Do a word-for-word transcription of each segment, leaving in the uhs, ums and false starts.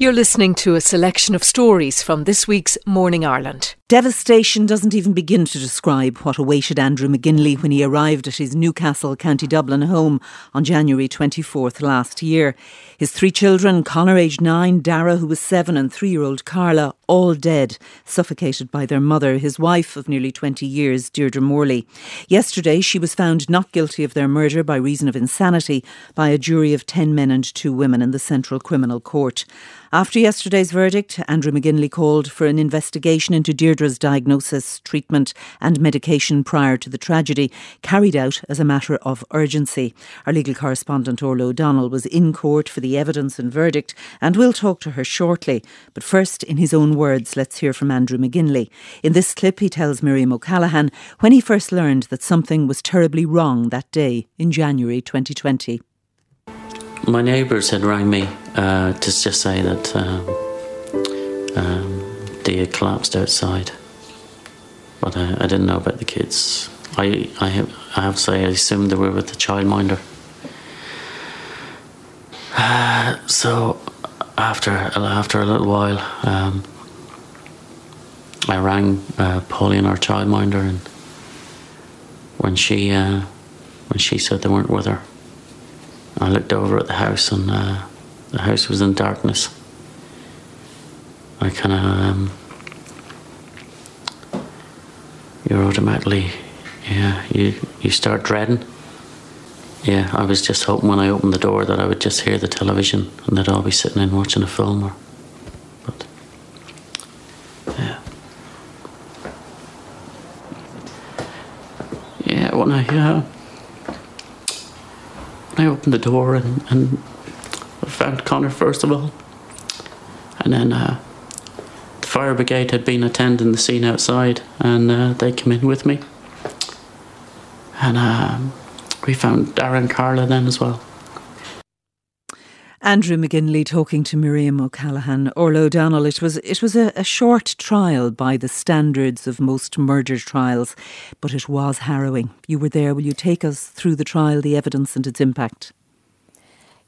You're listening to a selection of stories from this week's Morning Ireland. Devastation doesn't even begin to describe what awaited Andrew McGinley when he arrived at his Newcastle, County Dublin home on January twenty-fourth last year. His three children, Conor, aged nine, Dara, who was seven, and three-year-old Carla, all dead, suffocated by their mother, his wife of nearly twenty years, Deirdre Morley. Yesterday, she was found not guilty of their murder by reason of insanity by a jury of ten men and two women in the Central Criminal Court. After yesterday's verdict, Andrew McGinley called for an investigation into Deirdre's diagnosis, treatment and medication prior to the tragedy, carried out as a matter of urgency. Our legal correspondent Orla O'Donnell was in court for the evidence and verdict, and we'll talk to her shortly. But first, in his own words, let's hear from Andrew McGinley. In this clip, he tells Miriam O'Callaghan when he first learned that something was terribly wrong that day in January twenty twenty. My neighbours had rang me uh, to just say that um, um, Dee had collapsed outside, but I, I didn't know about the kids. I I have, I have to say I assumed they were with the childminder. Uh, so after after a little while, um, I rang uh, Pauline, our childminder, and when she uh, when she said they weren't with her. I looked over at the house, and uh, the house was in darkness. I kind of, um, you're automatically, yeah, you, you start dreading. Yeah, I was just hoping when I opened the door that I would just hear the television and that I'll be sitting in watching a film. Or, but, yeah. Yeah, what now, yeah. I opened the door and, and found Conor first of all, and then uh, the fire brigade had been attending the scene outside, and uh, they came in with me, and uh, we found Darren and Carla then as well. Andrew McGinley talking to Miriam O'Callaghan. Orla O'Donnell, it was it was a, a short trial by the standards of most murder trials, but it was harrowing. You were there. Will you take us through the trial, the evidence and its impact?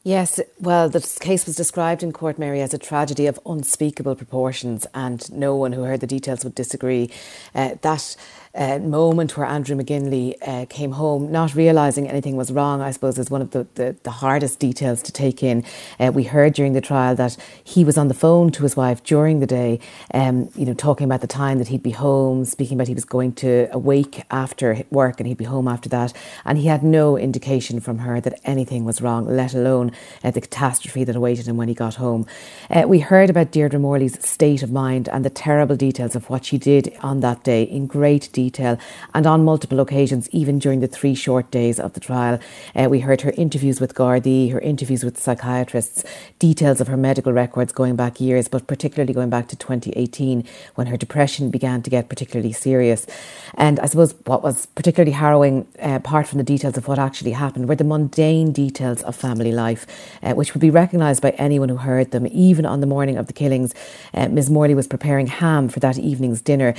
Yes, well, the case was described in court, Mary, as a tragedy of unspeakable proportions, and no one who heard the details would disagree. Uh, that uh, moment where Andrew McGinley uh, came home, not realising anything was wrong, I suppose, is one of the, the, the hardest details to take in. Uh, we heard during the trial that he was on the phone to his wife during the day, um, you know, talking about the time that he'd be home, speaking about he was going to awake after work and he'd be home after that, and he had no indication from her that anything was wrong, let alone at the catastrophe that awaited him when he got home. Uh, we heard about Deirdre Morley's state of mind and the terrible details of what she did on that day in great detail and on multiple occasions, even during the three short days of the trial. Uh, we heard her interviews with Gardaí, her interviews with psychiatrists, details of her medical records going back years, but particularly going back to twenty eighteen when her depression began to get particularly serious. And I suppose what was particularly harrowing, uh, apart from the details of what actually happened, were the mundane details of family life. Uh, which would be recognised by anyone who heard them. Even on the morning of the killings, uh, Miz Morley was preparing ham for that evening's dinner.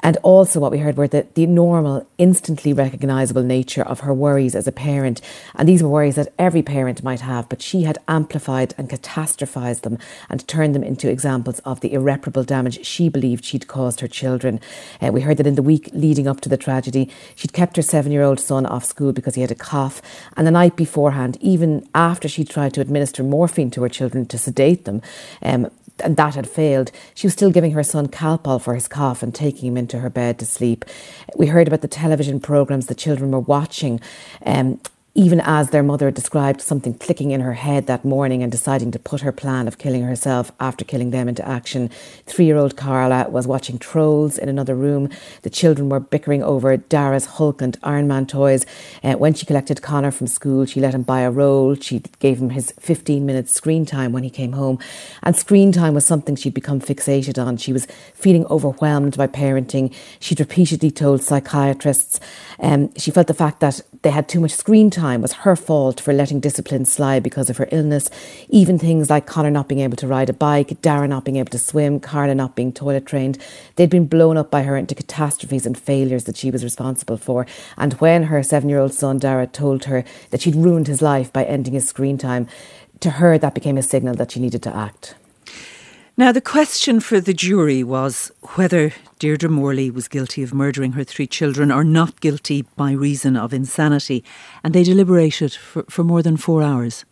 And also what we heard were the, the normal, instantly recognisable nature of her worries as a parent. And these were worries that every parent might have, but she had amplified and catastrophised them and turned them into examples of the irreparable damage she believed she'd caused her children. Uh, we heard that in the week leading up to the tragedy, she'd kept her seven-year-old son off school because he had a cough. And the night beforehand, even after she tried to administer morphine to her children to sedate them, um, and that had failed, she was still giving her son Calpol for his cough and taking him into her bed to sleep. We heard about the television programmes the children were watching, um, even as their mother described something clicking in her head that morning and deciding to put her plan of killing herself after killing them into action. Three-year-old Carla was watching Trolls in another room. The children were bickering over Dara's Hulk and Iron Man toys. Uh, when she collected Connor from school, she let him buy a roll. She gave him his fifteen minutes screen time when he came home. And screen time was something she'd become fixated on. She was feeling overwhelmed by parenting. She'd repeatedly told psychiatrists um, she felt the fact that they had too much screen time was her fault for letting discipline slide because of her illness. Even things like Conor not being able to ride a bike, Dara not being able to swim, Carla not being toilet trained, they'd been blown up by her into catastrophes and failures that she was responsible for. And when her seven-year-old son Dara told her that she'd ruined his life by ending his screen time, to her that became a signal that she needed to act. Now, the question for the jury was whether Deirdre Morley was guilty of murdering her three children or not guilty by reason of insanity. And they deliberated for, for more than four hours.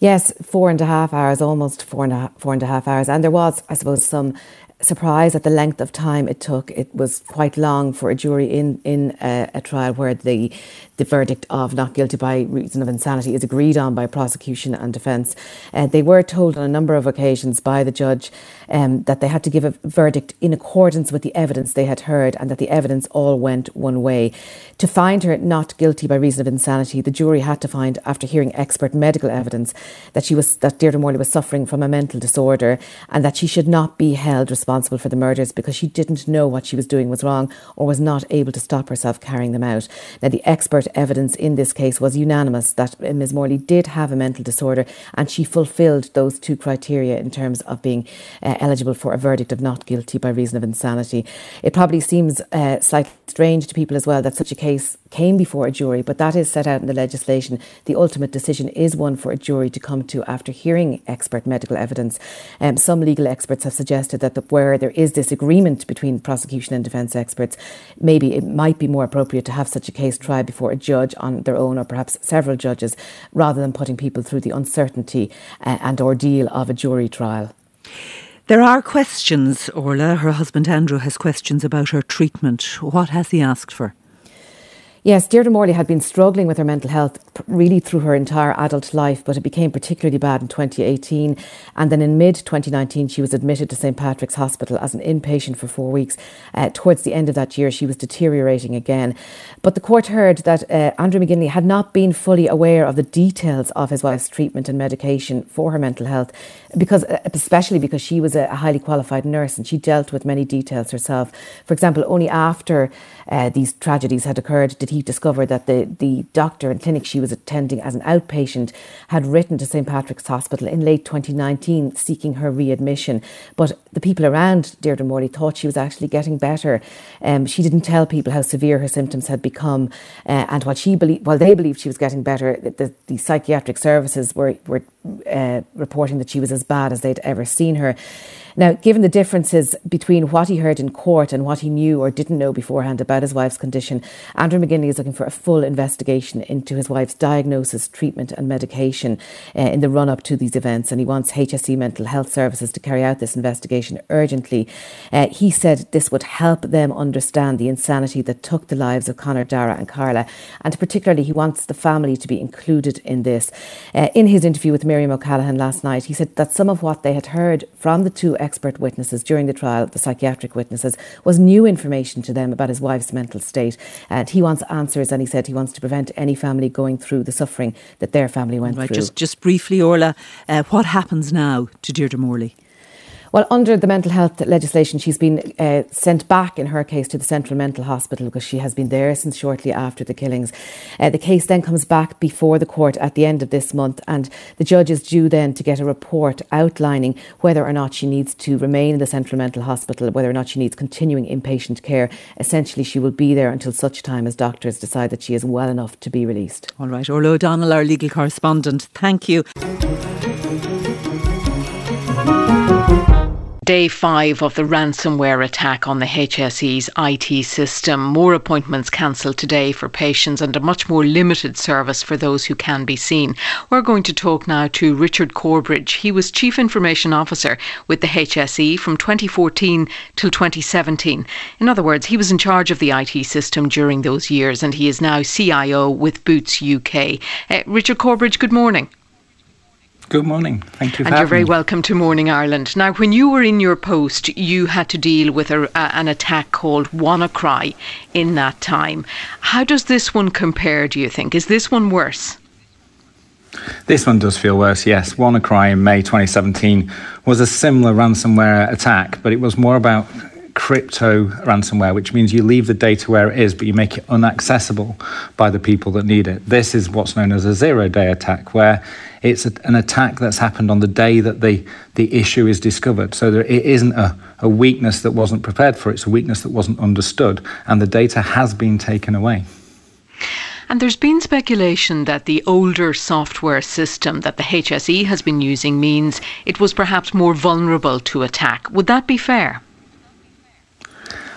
Yes, four and a half hours, almost four and a half, four and a half hours. And there was, I suppose, some surprise at the length of time it took. It was quite long for a jury in in a, a trial where the the verdict of not guilty by reason of insanity is agreed on by prosecution and defence. Uh, they were told on a number of occasions by the judge um, that they had to give a verdict in accordance with the evidence they had heard, and that the evidence all went one way. To find her not guilty by reason of insanity, the jury had to find, after hearing expert medical evidence, that she was that Deirdre Morley was suffering from a mental disorder and that she should not be held responsible responsible for the murders because she didn't know what she was doing was wrong or was not able to stop herself carrying them out. Now, the expert evidence in this case was unanimous that Miz Morley did have a mental disorder, and she fulfilled those two criteria in terms of being uh, eligible for a verdict of not guilty by reason of insanity. It probably seems uh, slightly strange to people as well that such a case came before a jury, but that is set out in the legislation. The ultimate decision is one for a jury to come to after hearing expert medical evidence. Um, some legal experts have suggested that the where there is disagreement between prosecution and defence experts, maybe it might be more appropriate to have such a case tried before a judge on their own, or perhaps several judges, rather than putting people through the uncertainty and ordeal of a jury trial. There are questions, Orla. Her husband Andrew has questions about her treatment. What has he asked for? Yes, Deirdre Morley had been struggling with her mental health really through her entire adult life, but it became particularly bad in twenty eighteen. And then in mid twenty nineteen, she was admitted to Saint Patrick's Hospital as an inpatient for four weeks. Uh, towards the end of that year, she was deteriorating again. But the court heard that uh, Andrew McGinley had not been fully aware of the details of his wife's treatment and medication for her mental health, because especially because she was a highly qualified nurse and she dealt with many details herself. For example, only after uh, these tragedies had occurred did he He discovered that the, the doctor and clinic she was attending as an outpatient had written to Saint Patrick's Hospital in late twenty nineteen seeking her readmission. But the people around Deirdre Morley thought she was actually getting better. Um, she didn't tell people how severe her symptoms had become. Uh, and while, she belie- while they believed she was getting better, the, the psychiatric services were, were uh, reporting that she was as bad as they'd ever seen her. Now, given the differences between what he heard in court and what he knew or didn't know beforehand about his wife's condition, Andrew McGinley is looking for a full investigation into his wife's diagnosis, treatment and medication uh, in the run-up to these events. And he wants H S E Mental Health Services to carry out this investigation urgently. Uh, he said this would help them understand the insanity that took the lives of Conor, Dara and Carla. And particularly, he wants the family to be included in this. Uh, in his interview with Miriam O'Callaghan last night, he said that some of what they had heard from the two expert witnesses during the trial, the psychiatric witnesses, was new information to them about his wife's mental state. And he wants answers, and he said he wants to prevent any family going through the suffering that their family went right, through. Just, just briefly, Orla, uh, what happens now to Deirdre Morley? Well, under the mental health legislation, she's been uh, sent back, in her case, to the Central Mental Hospital because she has been there since shortly after the killings. Uh, the case then comes back before the court at the end of this month, and the judge is due then to get a report outlining whether or not she needs to remain in the Central Mental Hospital, whether or not she needs continuing inpatient care. Essentially, she will be there until such time as doctors decide that she is well enough to be released. All right, Orla O'Donnell, our legal correspondent. Thank you. Day five of the ransomware attack on the H S E's I T system. More appointments cancelled today for patients and a much more limited service for those who can be seen. We're going to talk now to Richard Corbridge. He was Chief Information Officer with the H S E from twenty fourteen till twenty seventeen. In other words, he was in charge of the I T system during those years, and he is now C I O with Boots U K. Uh, Richard Corbridge, good morning. Good morning. Thank you for having me. And you're very welcome to Morning Ireland. Now, when you were in your post, you had to deal with a, uh, an attack called WannaCry in that time. How does this one compare, do you think? Is this one worse? This one does feel worse, yes. WannaCry in May twenty seventeen was a similar ransomware attack, but it was more about crypto ransomware, which means you leave the data where it is, but you make it inaccessible by the people that need it. This is what's known as a zero-day attack, where it's a, an attack that's happened on the day that the, the issue is discovered. So there, it isn't a, a weakness that wasn't prepared for, it's a weakness that wasn't understood, and the data has been taken away. And there's been speculation that the older software system that the H S E has been using means it was perhaps more vulnerable to attack. Would that be fair?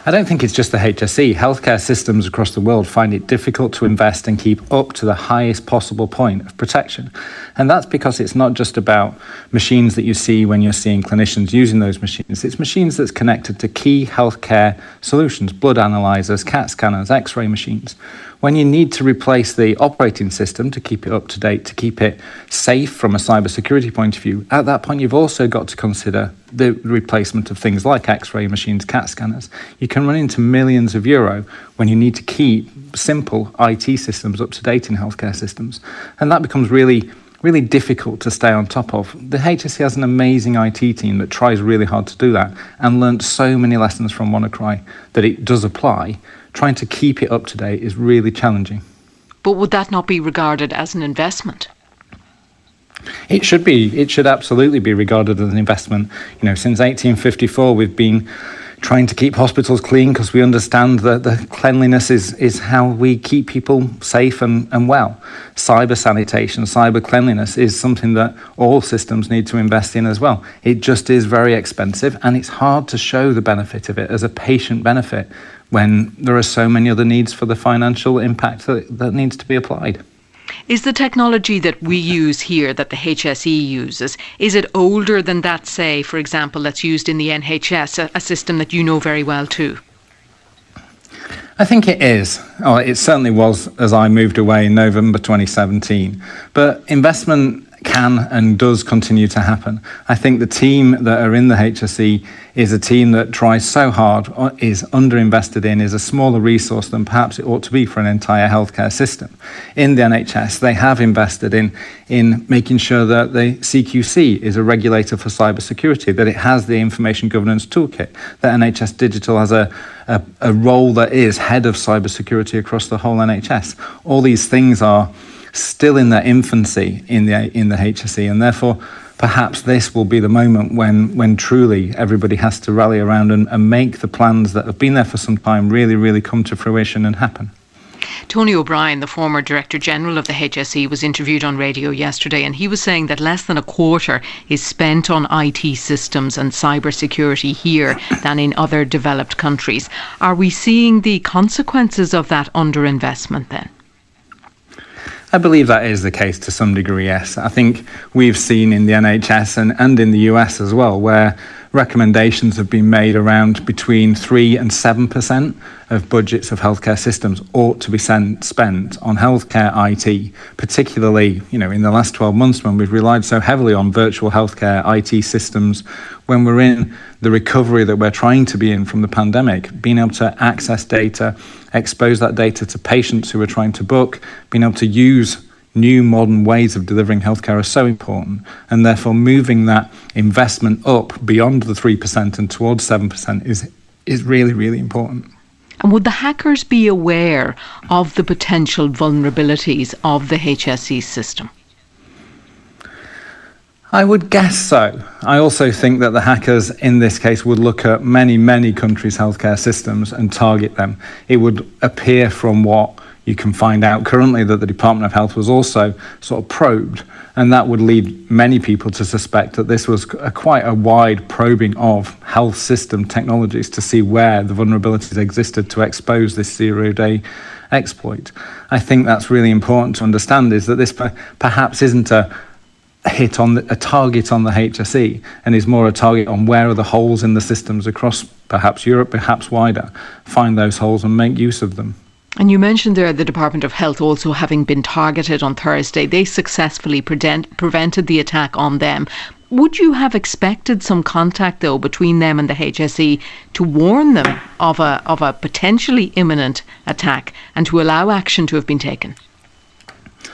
I don't think it's just the H S E. Healthcare systems across the world find it difficult to invest and keep up to the highest possible point of protection. And that's because it's not just about machines that you see when you're seeing clinicians using those machines. It's machines that's connected to key healthcare solutions, blood analyzers, C A T scanners, X-ray machines. When you need to replace the operating system to keep it up to date, to keep it safe from a cybersecurity point of view, at that point you've also got to consider the replacement of things like X-ray machines, C A T scanners. You can run into millions of euro when you need to keep simple I T systems up to date in healthcare systems. And that becomes really, really difficult to stay on top of. The H S E has an amazing I T team that tries really hard to do that and learnt so many lessons from WannaCry that it does apply. Trying to keep it up to date is really challenging. But would that not be regarded as an investment? It should be. It should absolutely be regarded as an investment. You know, since eighteen fifty-four, we've been trying to keep hospitals clean because we understand that the cleanliness is, is how we keep people safe and, and well. Cyber sanitation, cyber cleanliness is something that all systems need to invest in as well. It just is very expensive and it's hard to show the benefit of it as a patient benefit when there are so many other needs for the financial impact that, that needs to be applied. Is the technology that we use here, that the H S E uses, is it older than that, say, for example, that's used in the N H S, a, a system that you know very well too? I think it is. Oh, it certainly was as I moved away in November twenty seventeen. But investment can and does continue to happen. I think the team that are in the H S E is a team that tries so hard, is underinvested in, is a smaller resource than perhaps it ought to be for an entire healthcare system. In the N H S, they have invested in, in making sure that the C Q C is a regulator for cybersecurity, that it has the information governance toolkit, that N H S Digital has a A, a role that is head of cybersecurity across the whole N H S. All these things are still in their infancy in the in the H S E, and therefore perhaps this will be the moment when when truly everybody has to rally around and, and make the plans that have been there for some time really, really come to fruition and happen. Tony O'Brien, the former Director General of the H S E, was interviewed on radio yesterday, and he was saying that less than a quarter is spent on I T systems and cybersecurity here than in other developed countries. Are we seeing the consequences of that underinvestment then? I believe that is the case to some degree, yes. I think we've seen in the N H S and, and in the U S as well, where recommendations have been made around between three and seven percent of budgets of healthcare systems ought to be sent, spent on healthcare I T, particularly, you know, in the last twelve months when we've relied so heavily on virtual healthcare I T systems, when we're in the recovery that we're trying to be in from the pandemic, being able to access data, expose that data to patients who are trying to book, being able to use new modern ways of delivering healthcare are so important, and therefore moving that investment up beyond the three percent and towards seven percent is is really, really important. And would the hackers be aware of the potential vulnerabilities of the H S E system? I would guess so. I also think that the hackers in this case would look at many, many countries' healthcare systems and target them. It would appear from what you can find out currently that the Department of Health was also sort of probed, and that would lead many people to suspect that this was a quite a wide probing of health system technologies to see where the vulnerabilities existed to expose this zero-day exploit. I think that's really important to understand, is that this per- perhaps isn't a hit on the, a target on the H S E, and is more a target on where are the holes in the systems across perhaps Europe, perhaps wider. Find those holes and make use of them. And you mentioned there the Department of Health also having been targeted on Thursday. They successfully prevent, prevented the attack on them. Would you have expected some contact, though, between them and the H S E to warn them of a, of a potentially imminent attack and to allow action to have been taken?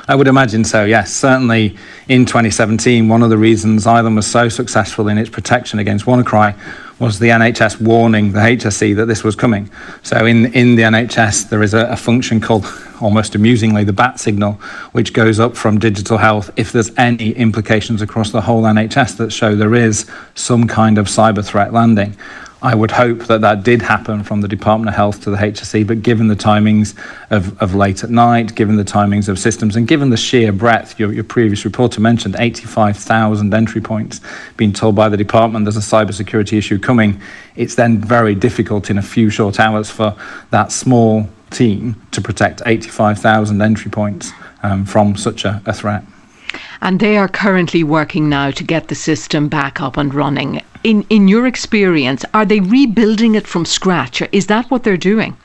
I would imagine so, yes. Certainly in twenty seventeen, one of the reasons Ireland was so successful in its protection against WannaCry was the N H S warning the H S E that this was coming. So in, in the N H S, there is a, a function called, almost amusingly, the bat signal, which goes up from digital health if there's any implications across the whole N H S that show there is some kind of cyber threat landing. I would hope that that did happen from the Department of Health to the H S E, but given the timings of, of late at night, given the timings of systems, and given the sheer breadth, your, your previous reporter mentioned eighty-five thousand entry points, being told by the department there's a cybersecurity issue coming, it's then very difficult in a few short hours for that small team to protect eighty-five thousand entry points um, from such a, a threat. And they are currently working now to get the system back up and running. In in your experience, are they rebuilding it from scratch? Or is that what they're doing?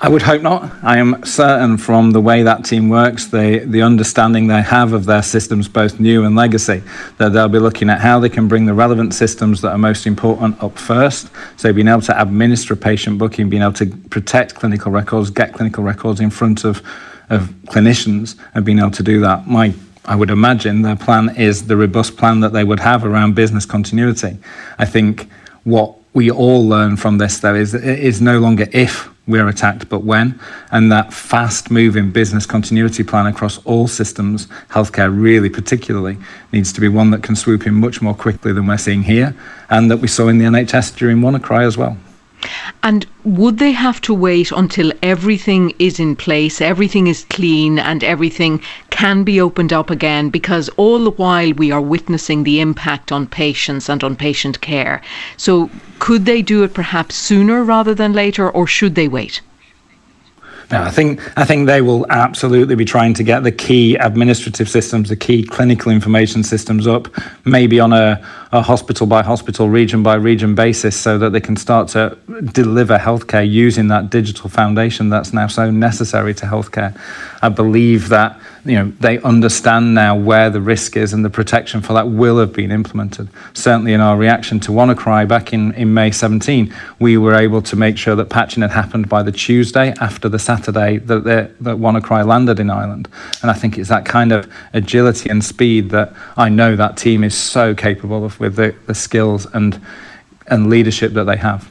I would hope not. I am certain from the way that team works, the, the understanding they have of their systems, both new and legacy, that they'll be looking at how they can bring the relevant systems that are most important up first. So being able to administer patient booking, being able to protect clinical records, get clinical records in front of of clinicians and being able to do that. My, I would imagine their plan is the robust plan that they would have around business continuity. I think what we all learn from this, though, is that it is no longer if we're attacked, but when. And that fast-moving business continuity plan across all systems, healthcare really particularly, needs to be one that can swoop in much more quickly than we're seeing here and that we saw in the N H S during WannaCry as well. And would they have to wait until everything is in place, everything is clean and everything can be opened up again? Because all the while we are witnessing the impact on patients and on patient care. So could they do it perhaps sooner rather than later, or should they wait? No, I think I think they will absolutely be trying to get the key administrative systems, the key clinical information systems up, maybe on a, a hospital by hospital, region by region basis, so that they can start to deliver healthcare using that digital foundation that's now so necessary to healthcare. I believe that, you know, they understand now where the risk is and the protection for that will have been implemented. Certainly in our reaction to WannaCry back in, in May seventeen, we were able to make sure that patching had happened by the Tuesday after the Saturday that, that, that WannaCry landed in Ireland. And I think it's that kind of agility and speed that I know that team is so capable of with the, the skills and and leadership that they have.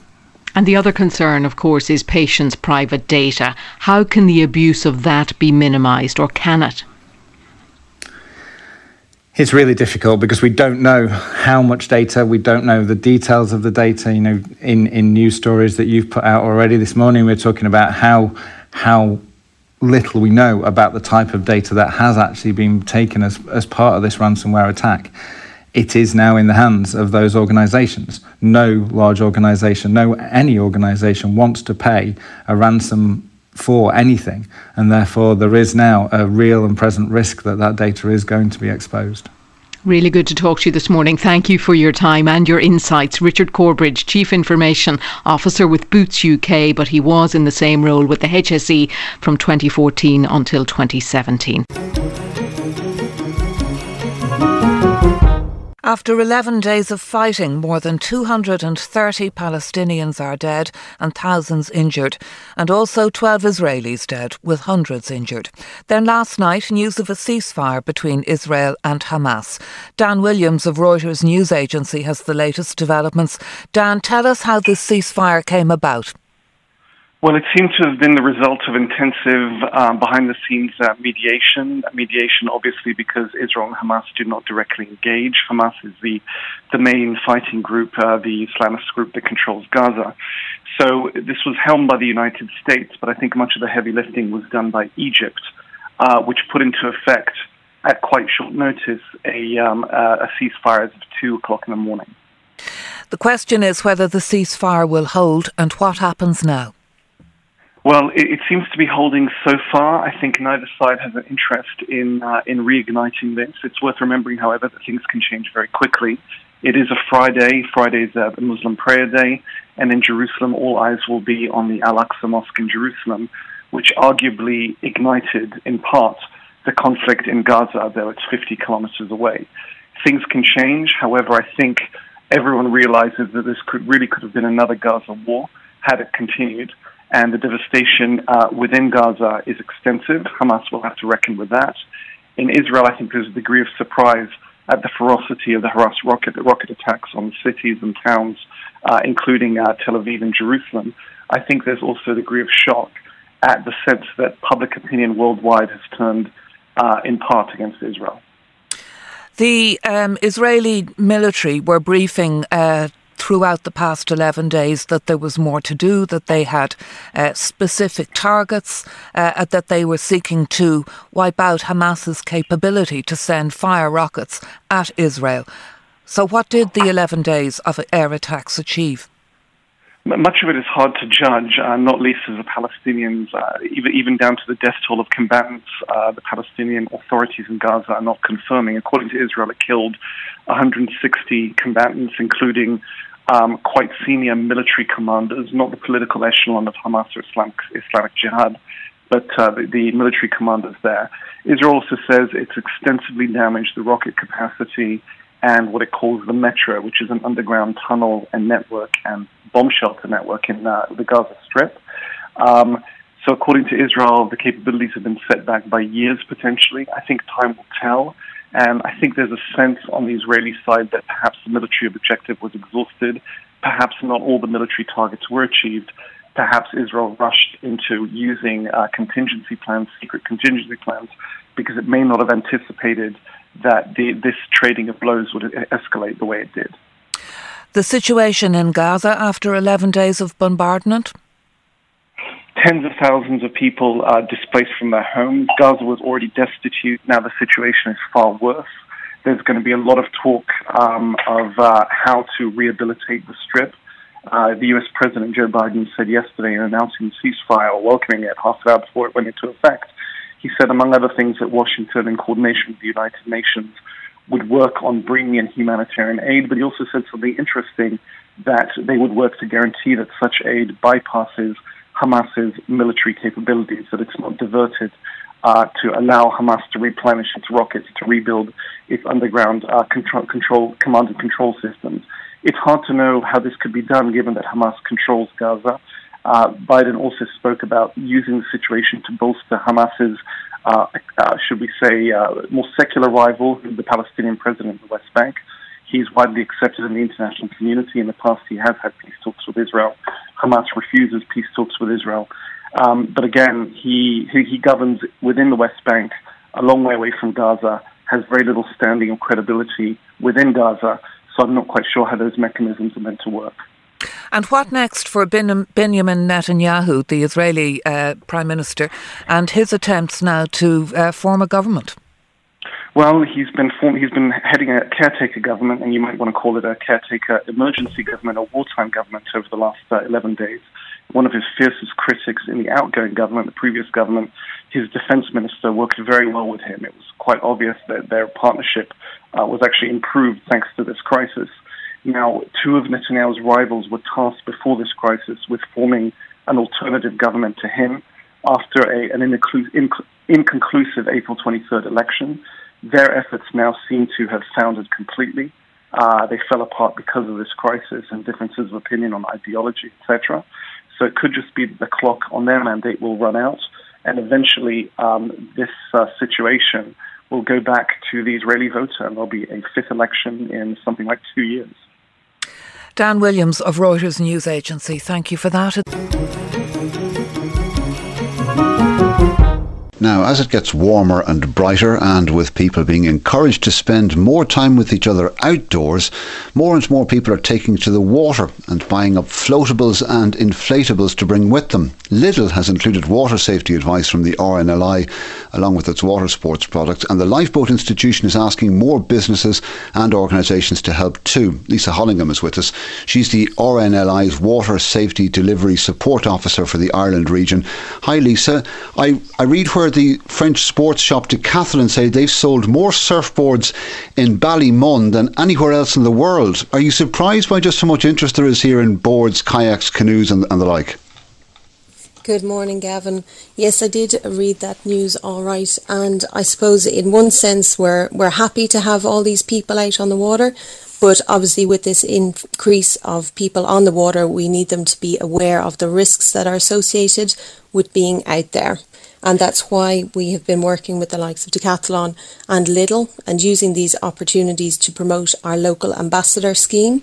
And the other concern, of course, is patients' private data. How can the abuse of that be minimised, or can it? It's really difficult because we don't know how much data, we don't know the details of the data. You know, in, in news stories that you've put out already this morning, we're talking about how how little we know about the type of data that has actually been taken as, as part of this ransomware attack. It is now in the hands of those organisations. No large organisation, no any organisation wants to pay a ransom for anything, and therefore there is now a real and present risk that that data is going to be exposed. Really good to talk to you this morning. Thank you for your time and your insights. Richard Corbridge, Chief Information Officer with Boots U K, but he was in the same role with the H S E from twenty fourteen until twenty seventeen. After eleven days of fighting, more than two hundred thirty Palestinians are dead and thousands injured, and also twelve Israelis dead, with hundreds injured. Then last night, news of a ceasefire between Israel and Hamas. Dan Williams of Reuters news agency has the latest developments. Dan, tell us how this ceasefire came about. Well, it seems to have been the result of intensive um, behind-the-scenes uh, mediation. Mediation, obviously, because Israel and Hamas do not directly engage. Hamas is the, the main fighting group, uh, the Islamist group that controls Gaza. So this was helmed by the United States, but I think much of the heavy lifting was done by Egypt, uh, which put into effect, at quite short notice, a, um, uh, a ceasefire as of two o'clock in the morning. The question is whether the ceasefire will hold and what happens now. Well, it, it seems to be holding so far. I think neither side has an interest in uh, in reigniting this. It's worth remembering, however, that things can change very quickly. It is a Friday. Friday is a Muslim prayer day. And in Jerusalem, all eyes will be on the Al-Aqsa Mosque in Jerusalem, which arguably ignited, in part, the conflict in Gaza, though it's fifty kilometers away. Things can change. However, I think everyone realizes that this could really could have been another Gaza war had it continued. And the devastation uh, within Gaza is extensive. Hamas will have to reckon with that. In Israel, I think there's a degree of surprise at the ferocity of the Hamas rocket, the rocket attacks on cities and towns, uh, including uh, Tel Aviv and Jerusalem. I think there's also a degree of shock at the sense that public opinion worldwide has turned uh, in part against Israel. The um, Israeli military were briefing uh, throughout the past eleven days that there was more to do, that they had uh, specific targets uh, that they were seeking to wipe out Hamas's capability to send fire rockets at Israel. So what did the eleven days of air attacks achieve? Much of it is hard to judge, uh, not least as the Palestinians, uh, even, even down to the death toll of combatants, uh, the Palestinian authorities in Gaza are not confirming. According to Israel, it killed one hundred sixty combatants, including um, quite senior military commanders, not the political echelon of Hamas or Islamic, Islamic Jihad, but uh, the, the military commanders there. Israel also says it's extensively damaged the rocket capacity and what it calls the Metro, which is an underground tunnel and network and bomb shelter network in uh, the Gaza Strip. Um, so according to Israel, the capabilities have been set back by years, potentially. I think time will tell. And I think there's a sense on the Israeli side that perhaps the military objective was exhausted. Perhaps not all the military targets were achieved. Perhaps Israel rushed into using uh, contingency plans, secret contingency plans, because it may not have anticipated that the, this trading of blows would escalate the way it did. The situation in Gaza after eleven days of bombardment? Tens of thousands of people are displaced from their homes. Gaza was already destitute. Now the situation is far worse. There's going to be a lot of talk um, of uh, how to rehabilitate the Strip. Uh, the U S President Joe Biden said yesterday in announcing the ceasefire, or welcoming it half an hour before it went into effect, he said, among other things, that Washington, in coordination with the United Nations, would work on bringing in humanitarian aid. But he also said something interesting, that they would work to guarantee that such aid bypasses Hamas's military capabilities, that it's not diverted uh, to allow Hamas to replenish its rockets, to rebuild its underground uh, control, control, command and control systems. It's hard to know how this could be done, given that Hamas controls Gaza. Uh, Biden also spoke about using the situation to bolster Hamas's, uh, uh, should we say, uh, more secular rival, the Palestinian president of the West Bank. He's widely accepted in the international community. In the past, he has had peace talks with Israel. Hamas refuses peace talks with Israel. Um, but again, he, he he governs within the West Bank, a long way away from Gaza, has very little standing or credibility within Gaza. So I'm not quite sure how those mechanisms are meant to work. And what next for Benjamin Netanyahu, the Israeli uh, Prime Minister, and his attempts now to uh, form a government? Well, he's been form- he's been heading a caretaker government, and you might want to call it a caretaker emergency government or wartime government over the last uh, eleven days. One of his fiercest critics in the outgoing government, the previous government, his defense minister, worked very well with him. It was quite obvious that their partnership uh, was actually improved thanks to this crisis. Now, two of Netanyahu's rivals were tasked before this crisis with forming an alternative government to him after a, an inc- inc- inconclusive April twenty-third election. Their efforts now seem to have foundered completely. Uh, they fell apart because of this crisis and differences of opinion on ideology, et cetera. So it could just be that the clock on their mandate will run out, and eventually um, this uh, situation will go back to the Israeli voter, and there'll be a fifth election in something like two years. Dan Williams of Reuters News Agency, thank you for that. Now, as it gets warmer and brighter, and with people being encouraged to spend more time with each other outdoors, more and more people are taking to the water and buying up floatables and inflatables to bring with them. Lidl has included water safety advice from the R N L I along with its water sports products, and the Lifeboat Institution is asking more businesses and organisations to help too. Lisa Hollingham is with us. She's the R N L I's Water Safety Delivery Support Officer for the Ireland region. Hi Lisa. I, I read where the French sports shop Decathlon say they've sold more surfboards in Ballymun than anywhere else in the world. Are you surprised by just how much interest there is here in boards, kayaks, canoes and, and the like? Good morning, Gavin. Yes, I did read that news, all right. And I suppose in one sense we're, we're happy to have all these people out on the water. But obviously with this increase of people on the water, we need them to be aware of the risks that are associated with being out there. And that's why we have been working with the likes of Decathlon and Lidl and using these opportunities to promote our local ambassador scheme,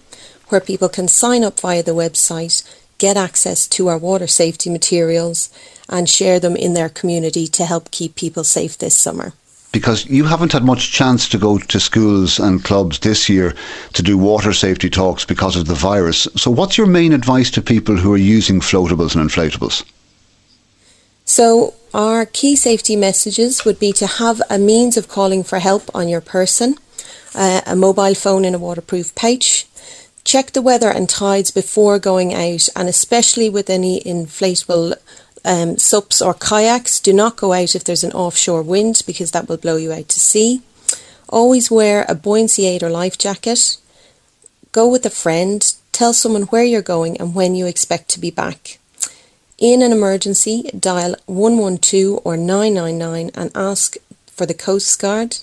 where people can sign up via the website, get access to our water safety materials and share them in their community to help keep people safe this summer. because you haven't had much chance to go to schools and clubs this year to do water safety talks because of the virus. So what's your main advice to people who are using floatables and inflatables? So our key safety messages would be to have a means of calling for help on your person, uh, a mobile phone in a waterproof pouch. Check the weather and tides before going out, and especially with any inflatable Um, sups or kayaks, do not go out if there's an offshore wind, because that will blow you out to sea. Always wear a buoyancy aid or life jacket. Go with a friend. Tell someone where you're going and when you expect to be back. In an emergency, dial one one two or nine nine nine and ask for the Coast Guard.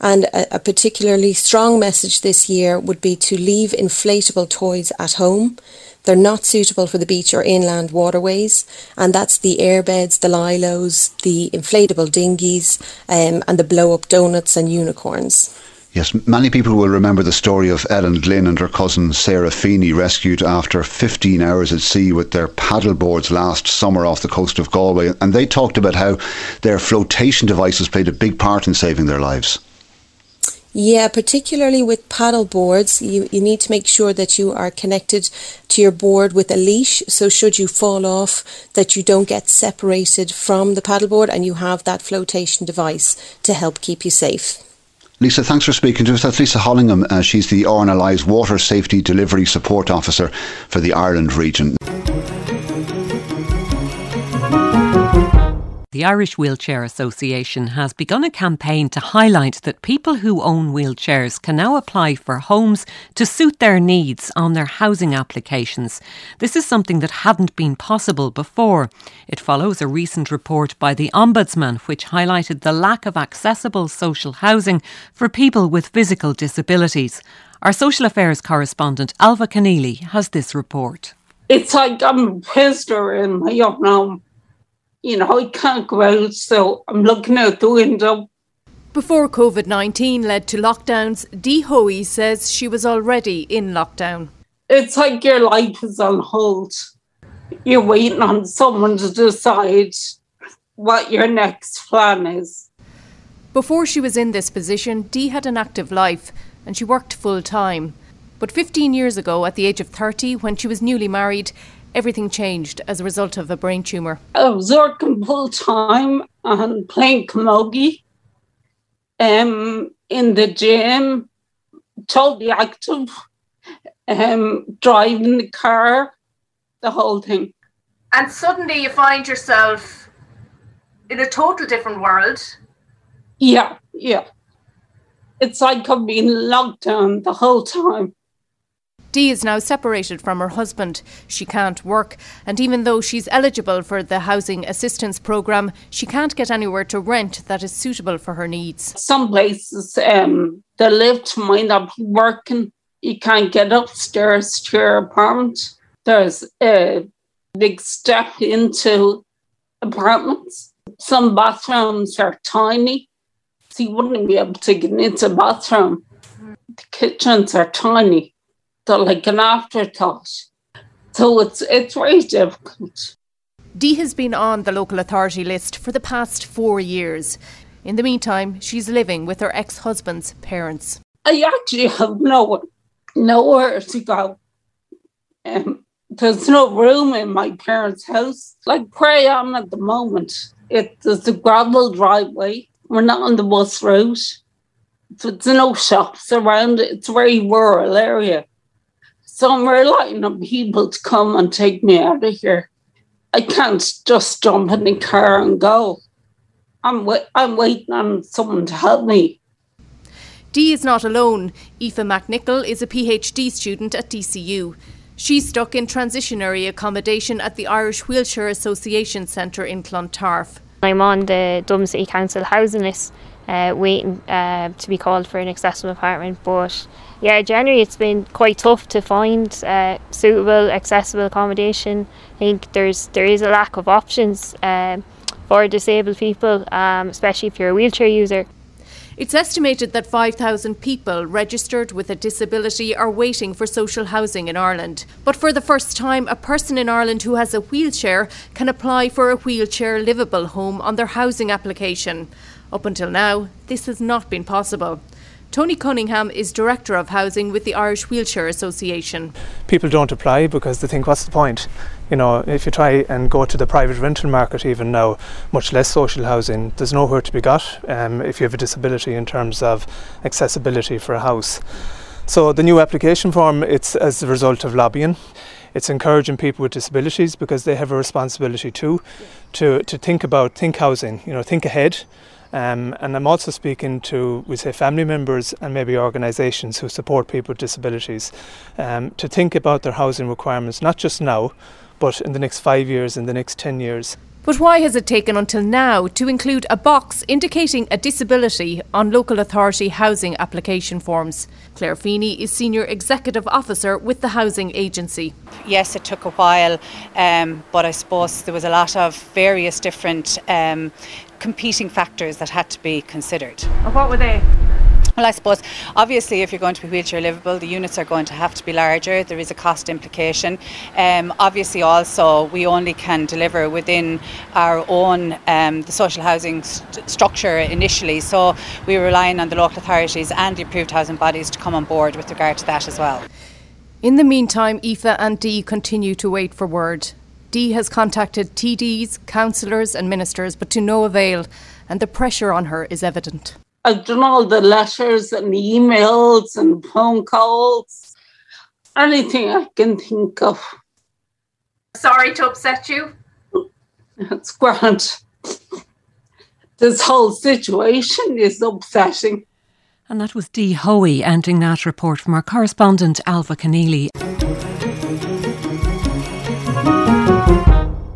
And a, a particularly strong message this year would be to leave inflatable toys at home. They're not suitable for the beach or inland waterways, and that's the airbeds, the lilos, the inflatable dinghies, um, and the blow-up donuts and unicorns. Yes, many people will remember the story of Ellen Glynn and her cousin Sarah Feeney, rescued after fifteen hours at sea with their paddleboards last summer off the coast of Galway, and they talked about how their flotation devices played a big part in saving their lives. Yeah, particularly with paddle boards, you, you need to make sure that you are connected to your board with a leash. So should you fall off, that you don't get separated from the paddleboard, and you have that flotation device to help keep you safe. Lisa, thanks for speaking to us. That's Lisa Hollingham. Uh, she's the R N L I's Water Safety Delivery Support Officer for the Ireland region. The Irish Wheelchair Association has begun a campaign to highlight that people who own wheelchairs can now apply for homes to suit their needs on their housing applications. This is something that hadn't been possible before. It follows a recent report by the Ombudsman which highlighted the lack of accessible social housing for people with physical disabilities. Our social affairs correspondent Alva Keneally has this report. It's like I'm a prisoner in my own home. You know, I can't go out, so I'm looking out the window. Before covid nineteen led to lockdowns, Dee Hoey says she was already in lockdown. It's like your life is on hold. You're waiting on someone to decide what your next plan is. Before she was in this position, Dee had an active life and she worked full time. But fifteen years ago, at the age of thirty, when she was newly married, everything changed as a result of a brain tumour. I was working full-time and playing camogie um, in the gym, totally active, um, driving the car, the whole thing. And suddenly you find yourself in a total different world. Yeah, yeah. It's like I've been locked down the whole time. Dee is now separated from her husband. She can't work, and even though she's eligible for the housing assistance programme, she can't get anywhere to rent that is suitable for her needs. Some places, um, the lift might not be working. You can't get upstairs to your apartment. There's a big step into apartments. Some bathrooms are tiny, so you wouldn't be able to get into a bathroom. The kitchens are tiny. They're like an afterthought. So it's it's very difficult. Dee has been on the local authority list for the past four years. In the meantime, she's living with her ex-husband's parents. I actually have nowhere, nowhere to go. Um, there's no room in my parents' house. Like where I am at the moment, it, there's a gravel driveway. We're not on the bus route. There's no shops around. It's a very rural area. So I'm relying on people to come and take me out of here. I can't just jump in the car and go. I'm, wait- I'm waiting on someone to help me. Dee is not alone. Aoife McNichol is a PhD student at D C U. She's stuck in transitionary accommodation at the Irish Wheelchair Association Centre in Clontarf. I'm on the Dublin City Council housing list, uh, waiting uh, to be called for an accessible apartment, but yeah, generally it's been quite tough to find uh, suitable, accessible accommodation. I think there's there is a lack of options um, for disabled people, um, especially if you're a wheelchair user. It's estimated that five thousand people registered with a disability are waiting for social housing in Ireland. But for the first time, a person in Ireland who has a wheelchair can apply for a wheelchair livable home on their housing application. Up until now, this has not been possible. Tony Cunningham is Director of Housing with the Irish Wheelchair Association. People don't apply because they think, what's the point? You know, if you try and go to the private rental market even now, much less social housing, there's nowhere to be got um, if you have a disability in terms of accessibility for a house. So the new application form, it's as a result of lobbying. It's encouraging people with disabilities, because they have a responsibility too, to, to think about, think housing, you know, think ahead. Um, and I'm also speaking to, we say, family members and maybe organisations who support people with disabilities um, to think about their housing requirements, not just now, but in the next five years, in the next ten years. But why has it taken until now to include a box indicating a disability on local authority housing application forms? Claire Feeney is Senior Executive Officer with the Housing Agency. Yes, it took a while, um, but I suppose there was a lot of various different um, competing factors that had to be considered. And what were they? Well, I suppose, obviously, if you're going to be wheelchair livable, the units are going to have to be larger. There is a cost implication. Um, obviously, also, we only can deliver within our own um, the social housing st structure initially. So we're relying on the local authorities and the approved housing bodies to come on board with regard to that as well. In the meantime, Aoife and Dee continue to wait for word. Dee has contacted T Ds, councillors and ministers, but to no avail, and the pressure on her is evident. I've done all the letters and emails and phone calls, anything I can think of. Sorry to upset you. It's grand. This whole situation is upsetting. And that was Dee Hoey ending that report from our correspondent Alva Keneally.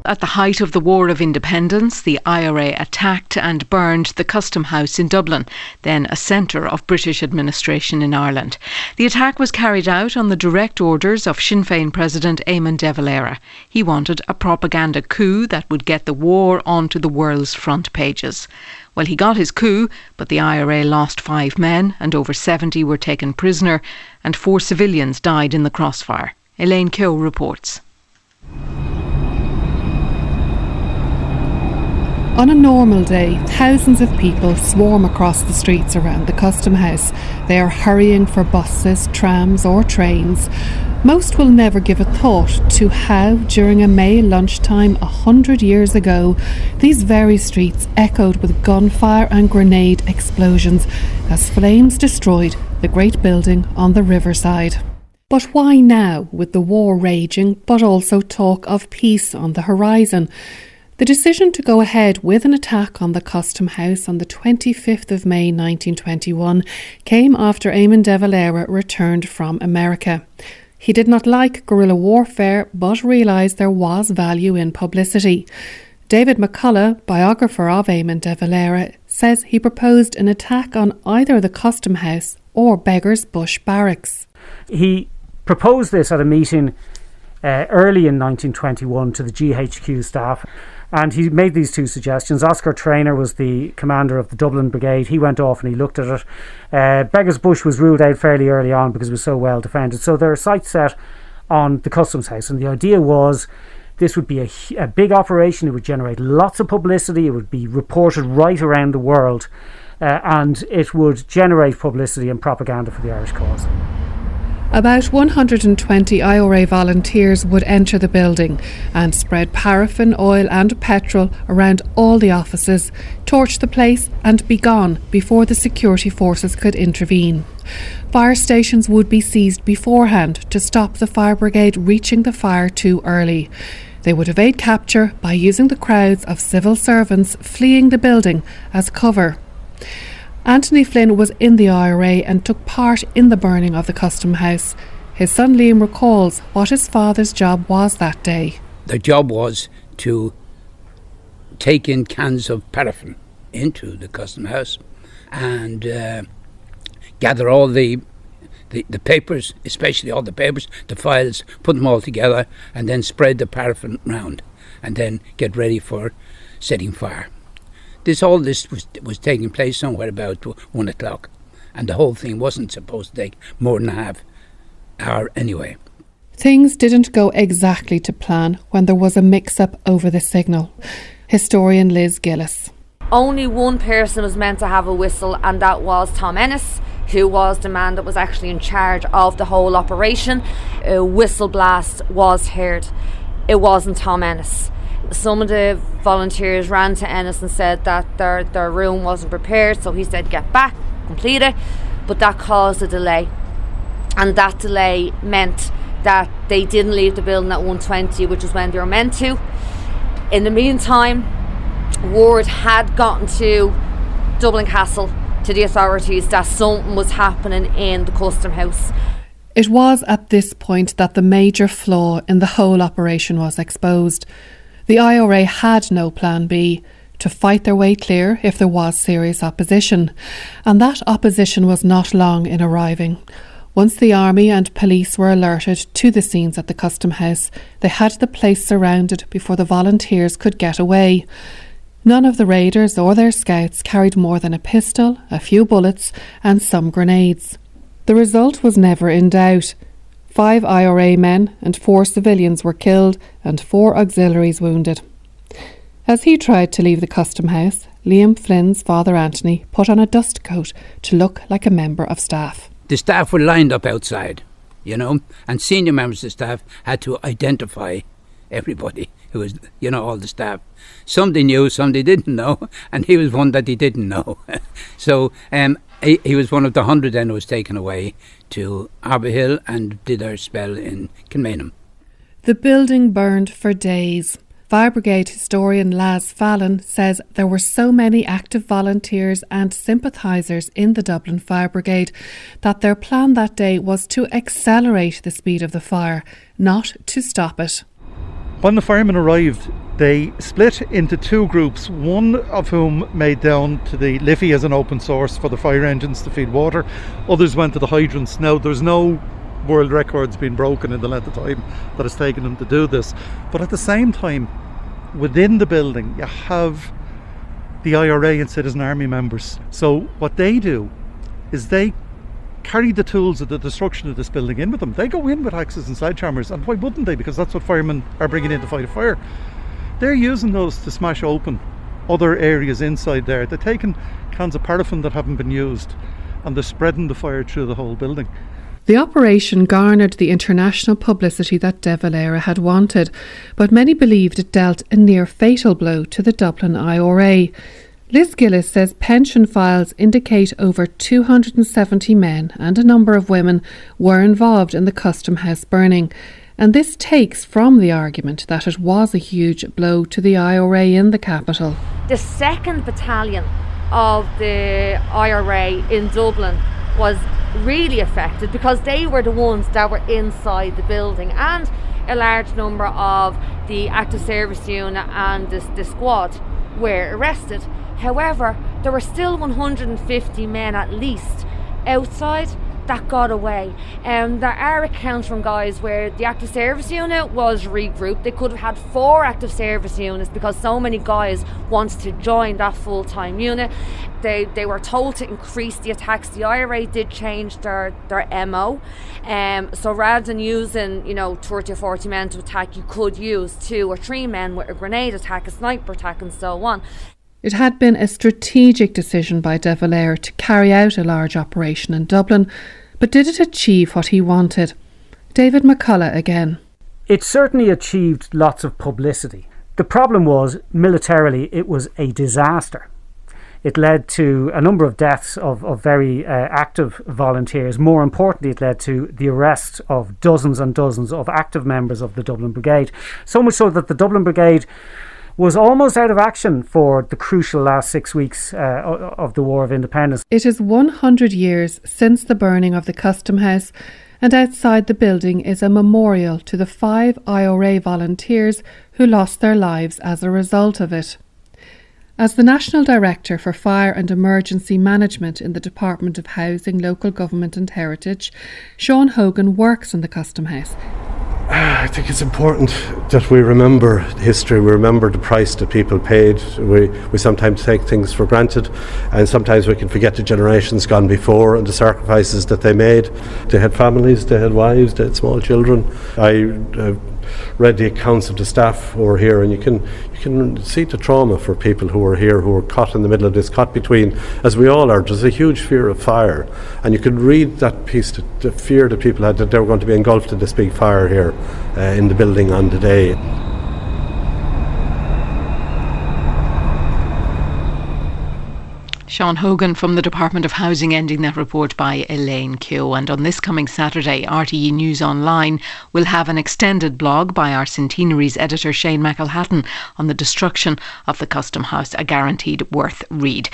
At the height of the War of Independence, the I R A attacked and burned the Custom House in Dublin, then a centre of British administration in Ireland. The attack was carried out on the direct orders of Sinn Féin President Eamon de Valera. He wanted a propaganda coup that would get the war onto the world's front pages. Well, he got his coup, but the I R A lost five men and over seventy were taken prisoner, and four civilians died in the crossfire. Elaine Keogh reports. On a normal day, thousands of people swarm across the streets around the Custom House. They are hurrying for buses, trams or trains. Most will never give a thought to how, during a May lunchtime a hundred years ago, these very streets echoed with gunfire and grenade explosions as flames destroyed the great building on the riverside. But why now, with the war raging, but also talk of peace on the horizon? The decision to go ahead with an attack on the Custom House on the twenty-fifth of May nineteen twenty-one came after Eamon de Valera returned from America. He did not like guerrilla warfare, but realised there was value in publicity. David McCullough, biographer of Eamon de Valera, says he proposed an attack on either the Custom House or Beggar's Bush Barracks. He proposed this at a meeting uh, early in nineteen twenty-one to the G H Q staff. And he made these two suggestions. Oscar Traynor was the commander of the Dublin Brigade. He went off and he looked at it. Uh, Beggar's Bush was ruled out fairly early on because it was so well defended. So there are sites set on the Custom House. And the idea was this would be a, a big operation. It would generate lots of publicity. It would be reported right around the world. Uh, and it would generate publicity and propaganda for the Irish cause. About one hundred twenty I R A volunteers would enter the building and spread paraffin, oil and petrol around all the offices, torch the place and be gone before the security forces could intervene. Fire stations would be seized beforehand to stop the fire brigade reaching the fire too early. They would evade capture by using the crowds of civil servants fleeing the building as cover. Anthony Flynn was in the I R A and took part in the burning of the Custom House. His son Liam recalls what his father's job was that day. The job was to take in cans of paraffin into the Custom House and uh, gather all the, the, the papers, especially all the papers, the files, put them all together and then spread the paraffin round and then get ready for setting fire. This all this was was taking place somewhere about one o'clock, and the whole thing wasn't supposed to take more than a half hour anyway. Things didn't go exactly to plan when there was a mix-up over the signal. Historian Liz Gillis. Only one person was meant to have a whistle, and that was Tom Ennis, who was the man that was actually in charge of the whole operation. A whistle blast was heard. It wasn't Tom Ennis. Some of the volunteers ran to Ennis and said that their, their room wasn't prepared, so he said, get back, complete it. But that caused a delay. And that delay meant that they didn't leave the building at one twenty, which is when they were meant to. In the meantime, word had gotten to Dublin Castle, to the authorities, that something was happening in the Custom House. It was at this point that the major flaw in the whole operation was exposed. The I R A had no plan B to fight their way clear if there was serious opposition, and that opposition was not long in arriving. Once the army and police were alerted to the scenes at the Custom House, they had the place surrounded before the volunteers could get away. None of the raiders or their scouts carried more than a pistol, a few bullets and some grenades. The result was never in doubt. Five I R A men and four civilians were killed and four auxiliaries wounded. As he tried to leave the Custom House, Liam Flynn's father Anthony put on a dust coat to look like a member of staff. The staff were lined up outside, you know, and senior members of staff had to identify everybody who was, you know, all the staff. Some they knew, some they didn't know, and he was one that he didn't know. so, um, He, he was one of the hundred then who was taken away to Aberhill and did their spell in Kilmainham. The building burned for days. Fire Brigade historian Laz Fallon says there were so many active volunteers and sympathisers in the Dublin Fire Brigade that their plan that day was to accelerate the speed of the fire, not to stop it. When the firemen arrived, they split into two groups, one of whom made down to the Liffey as an open source for the fire engines to feed water. Others went to the hydrants. Now, there's no world records being broken in the length of time that it's taken them to do this. But at the same time, within the building, you have the I R A and Citizen Army members. So what they do is they carry the tools of the destruction of this building in with them. They go in with axes and sledgehammers, and why wouldn't they? Because that's what firemen are bringing in to fight a fire. They're using those to smash open other areas inside there. They're taking cans of paraffin that haven't been used and they're spreading the fire through the whole building. The operation garnered the international publicity that de Valera had wanted, but many believed it dealt a near fatal blow to the Dublin I R A. Liz Gillis says pension files indicate over two hundred seventy men and a number of women were involved in the Custom House burning. And this takes from the argument that it was a huge blow to the I R A in the capital. The second battalion of the I R A in Dublin was really affected because they were the ones that were inside the building, and a large number of the active service unit and the, the squad were arrested. However, there were still one hundred fifty men at least outside that got away. Um, there are accounts from guys where the active service unit was regrouped. They could have had four active service units because so many guys wanted to join that full-time unit. They they were told to increase the attacks. The I R A did change their, their M O. Um, so rather than using, you know, thirty or forty men to attack, you could use two or three men with a grenade attack, a sniper attack and so on. It had been a strategic decision by de Valera to carry out a large operation in Dublin, but did it achieve what he wanted? David McCullough again. It certainly achieved lots of publicity. The problem was, militarily, it was a disaster. It led to a number of deaths of, of very uh, active volunteers. More importantly, it led to the arrest of dozens and dozens of active members of the Dublin Brigade. So much so that the Dublin Brigade was almost out of action for the crucial last six weeks uh, of the War of Independence. It is one hundred years since the burning of the Custom House, and outside the building is a memorial to the five I R A volunteers who lost their lives as a result of it. As the National Director for Fire and Emergency Management in the Department of Housing, Local Government and Heritage, Sean Hogan works in the Custom House. I think it's important that we remember history, we remember the price that people paid. We, we sometimes take things for granted, and sometimes we can forget the generations gone before and the sacrifices that they made. They had families, they had wives, they had small children. I uh, read the accounts of the staff who are here, and you can you can see the trauma for people who are here, who are caught in the middle of this, caught between, as we all are. There's a huge fear of fire, and you could read that piece, that the fear that people had that they were going to be engulfed in this big fire here uh, in the building on the day. Sean Hogan from the Department of Housing, ending that report by Elaine Keogh. And on this coming Saturday, R T E News Online will have an extended blog by our Centenaries editor Shane McElhattan on the destruction of the Custom House, a guaranteed worth read.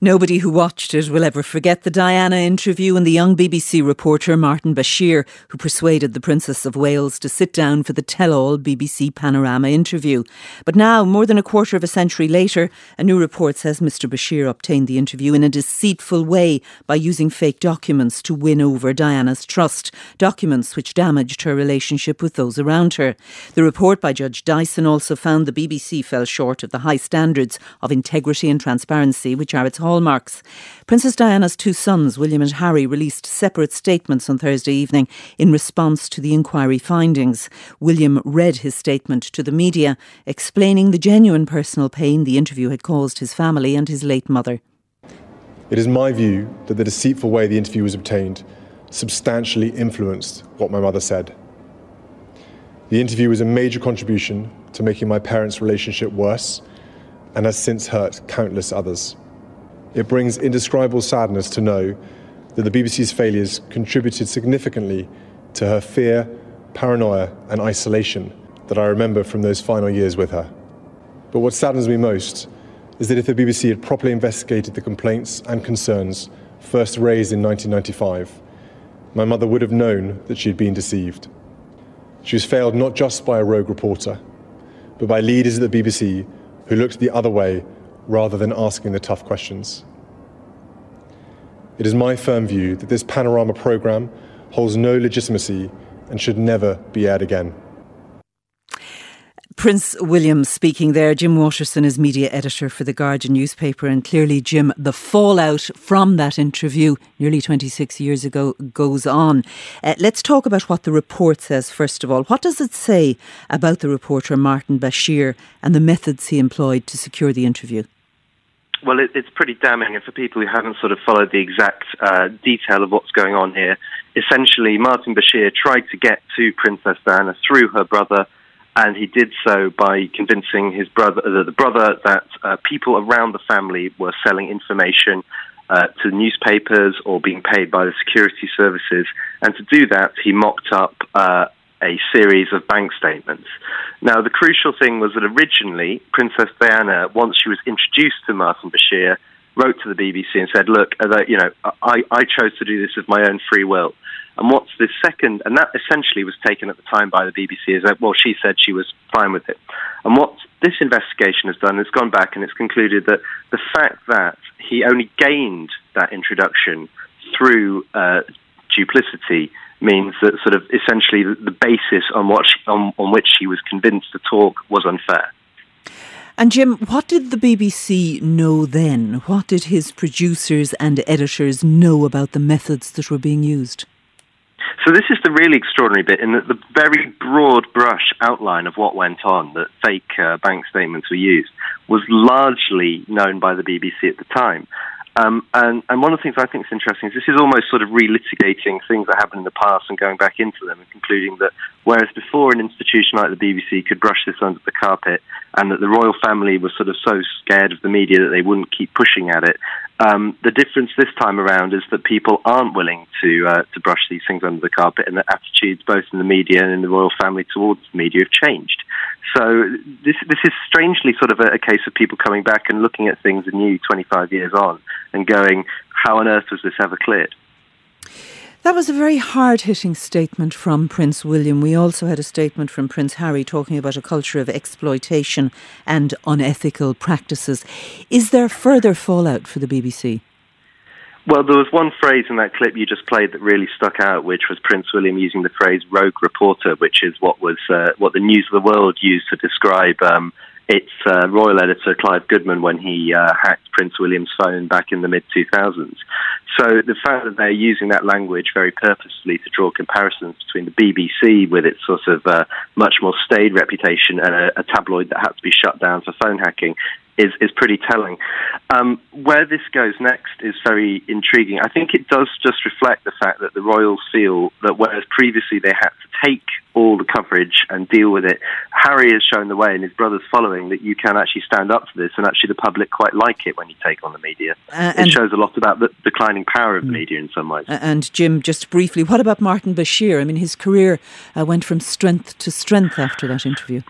Nobody who watched it will ever forget the Diana interview and the young B B C reporter Martin Bashir, who persuaded the Princess of Wales to sit down for the tell-all B B C Panorama interview. But now, more than a quarter of a century later, a new report says Mr Bashir obtained the interview in a deceitful way by using fake documents to win over Diana's trust, documents which damaged her relationship with those around her. The report by Judge Dyson also found the B B C fell short of the high standards of integrity and transparency which are its hallmarks. Princess Diana's two sons, William and Harry, released separate statements on Thursday evening in response to the inquiry findings. William read his statement to the media, explaining the genuine personal pain the interview had caused his family and his late mother. It is my view that the deceitful way the interview was obtained substantially influenced what my mother said. The interview was a major contribution to making my parents' relationship worse and has since hurt countless others. It brings indescribable sadness to know that the B B C's failures contributed significantly to her fear, paranoia and isolation that I remember from those final years with her. But what saddens me most is that if the B B C had properly investigated the complaints and concerns first raised in nineteen ninety-five, my mother would have known that she had been deceived. She was failed not just by a rogue reporter, but by leaders at the B B C who looked the other way rather than asking the tough questions. It is my firm view that this Panorama programme holds no legitimacy and should never be aired again. Prince William speaking there. Jim Waterson is media editor for The Guardian newspaper, and clearly, Jim, the fallout from that interview nearly twenty-six years ago goes on. Uh, let's talk about what the report says first of all. What does it say about the reporter Martin Bashir and the methods he employed to secure the interview? Well, it, it's pretty damning, and for people who haven't sort of followed the exact uh, detail of what's going on here, essentially Martin Bashir tried to get to Princess Diana through her brother, and he did so by convincing his brother, uh, the brother, that uh, people around the family were selling information uh, to newspapers or being paid by the security services. And to do that, he mocked up uh, a series of bank statements. Now, the crucial thing was that originally, Princess Diana, once she was introduced to Martin Bashir, wrote to the B B C and said, look, you know, I, I chose to do this of my own free will. And what's the second, and that essentially was taken at the time by the B B C, is that, well, she said she was fine with it. And what this investigation has done is gone back and it's concluded that the fact that he only gained that introduction through uh, duplicity means that sort of essentially the basis on, what she, on, on which she was convinced to talk was unfair. And Jim, what did the B B C know then? What did his producers and editors know about the methods that were being used? So this is the really extraordinary bit, in that the very broad brush outline of what went on, that fake uh, bank statements were used, was largely known by the B B C at the time. Um, and, and one of the things I think is interesting is this is almost sort of relitigating things that happened in the past and going back into them and concluding that whereas before an institution like the B B C could brush this under the carpet, and that the royal family was sort of so scared of the media that they wouldn't keep pushing at it, um, the difference this time around is that people aren't willing to uh, to brush these things under the carpet, and that attitudes both in the media and in the royal family towards the media have changed. So this this is strangely sort of a, a case of people coming back and looking at things anew twenty-five years on and going, how on earth was this ever cleared? That was a very hard-hitting statement from Prince William. We also had a statement from Prince Harry talking about a culture of exploitation and unethical practices. Is there further fallout for the B B C? Well, there was one phrase in that clip you just played that really stuck out, which was Prince William using the phrase rogue reporter, which is what was uh, what the News of the World used to describe um, It's uh, Royal Editor Clive Goodman when he uh, hacked Prince William's phone back in the mid two thousands. So the fact that they're using that language very purposefully to draw comparisons between the B B C with its sort of uh, much more staid reputation and a, a tabloid that had to be shut down for phone hacking is, is pretty telling. Um, where this goes next is very intriguing. I think it does just reflect the fact that the Royals feel that whereas previously they had to take all the coverage and deal with it, Harry has shown the way and his brother's following that you can actually stand up to this, and actually the public quite like it when you take on the media. Uh, it shows a lot about the declining power of the media in some ways. And Jim, just briefly, what about Martin Bashir? I mean, his career uh, went from strength to strength after that interview.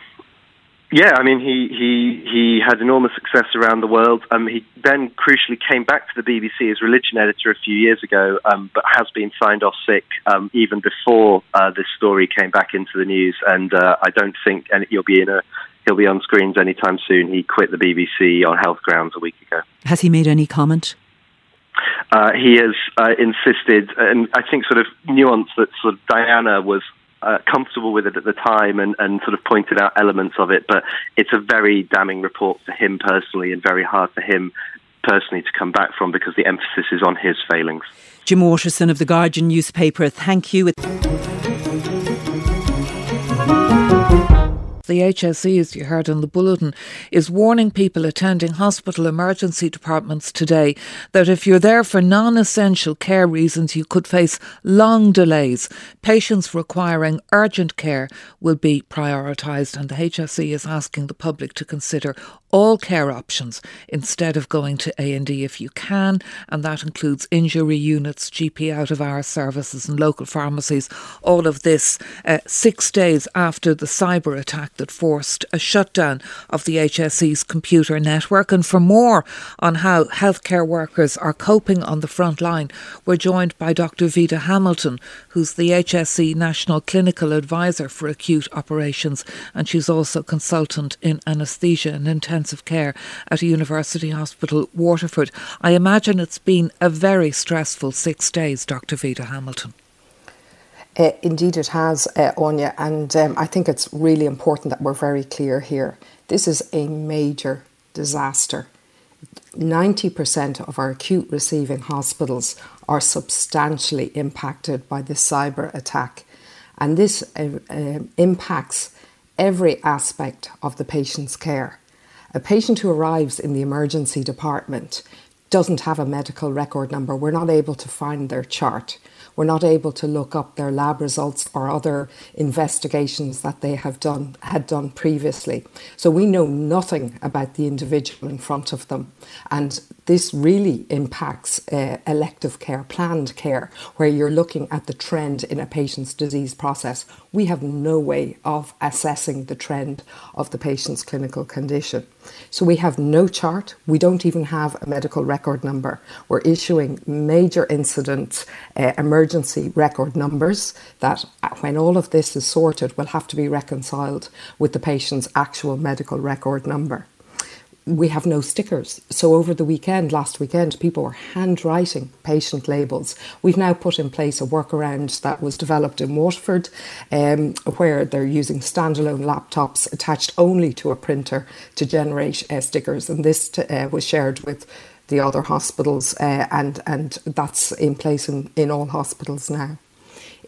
Yeah, I mean, he, he he had enormous success around the world. Um, he then crucially came back to the B B C as religion editor a few years ago, um, but has been signed off sick um, even before uh, this story came back into the news. And uh, I don't think and he'll be in a he'll be on screens anytime soon. He quit the B B C on health grounds a week ago. Has he made any comment? Uh, he has uh, insisted, and I think sort of nuance that sort of Diana was Uh, comfortable with it at the time and, and sort of pointed out elements of it, but it's a very damning report for him personally and very hard for him personally to come back from because the emphasis is on his failings. Jim Waterson of The Guardian newspaper, thank you. The H S E, as you heard in the bulletin, is warning people attending hospital emergency departments today that if you're there for non-essential care reasons, you could face long delays. Patients requiring urgent care will be prioritised, and the H S E is asking the public to consider all care options instead of going to A and E if you can, and that includes injury units, G P out-of-hours services and local pharmacies. All of this uh, six days after the cyber attack that forced a shutdown of the H S E's computer network. And for more on how healthcare workers are coping on the front line, we're joined by Doctor Vida Hamilton, who's the H S E National Clinical Advisor for Acute Operations, and she's also consultant in anaesthesia and intensive Intensive care at a university hospital, Waterford. I imagine it's been a very stressful six days, Doctor Vida Hamilton. Uh, indeed it has, uh, Anya, and um, I think it's really important that we're very clear here. This is a major disaster. ninety percent of our acute receiving hospitals are substantially impacted by this cyber attack, and this uh, uh, impacts every aspect of the patient's care. A patient who arrives in the emergency department doesn't have a medical record number. We're not able to find their chart. We're not able to look up their lab results or other investigations that they have done had done previously. So we know nothing about the individual in front of them. And this really impacts uh, elective care, planned care, where you're looking at the trend in a patient's disease process. We have no way of assessing the trend of the patient's clinical condition. So we have no chart. We don't even have a medical record number. We're issuing major incident uh, emergency record numbers that, when all of this is sorted, will have to be reconciled with the patient's actual medical record number. We have no stickers. So over the weekend, last weekend, people were handwriting patient labels. We've now put in place a workaround that was developed in Waterford, um, where they're using standalone laptops attached only to a printer to generate uh, stickers. And this t- uh, was shared with the other hospitals, uh, and, and that's in place in, in all hospitals now.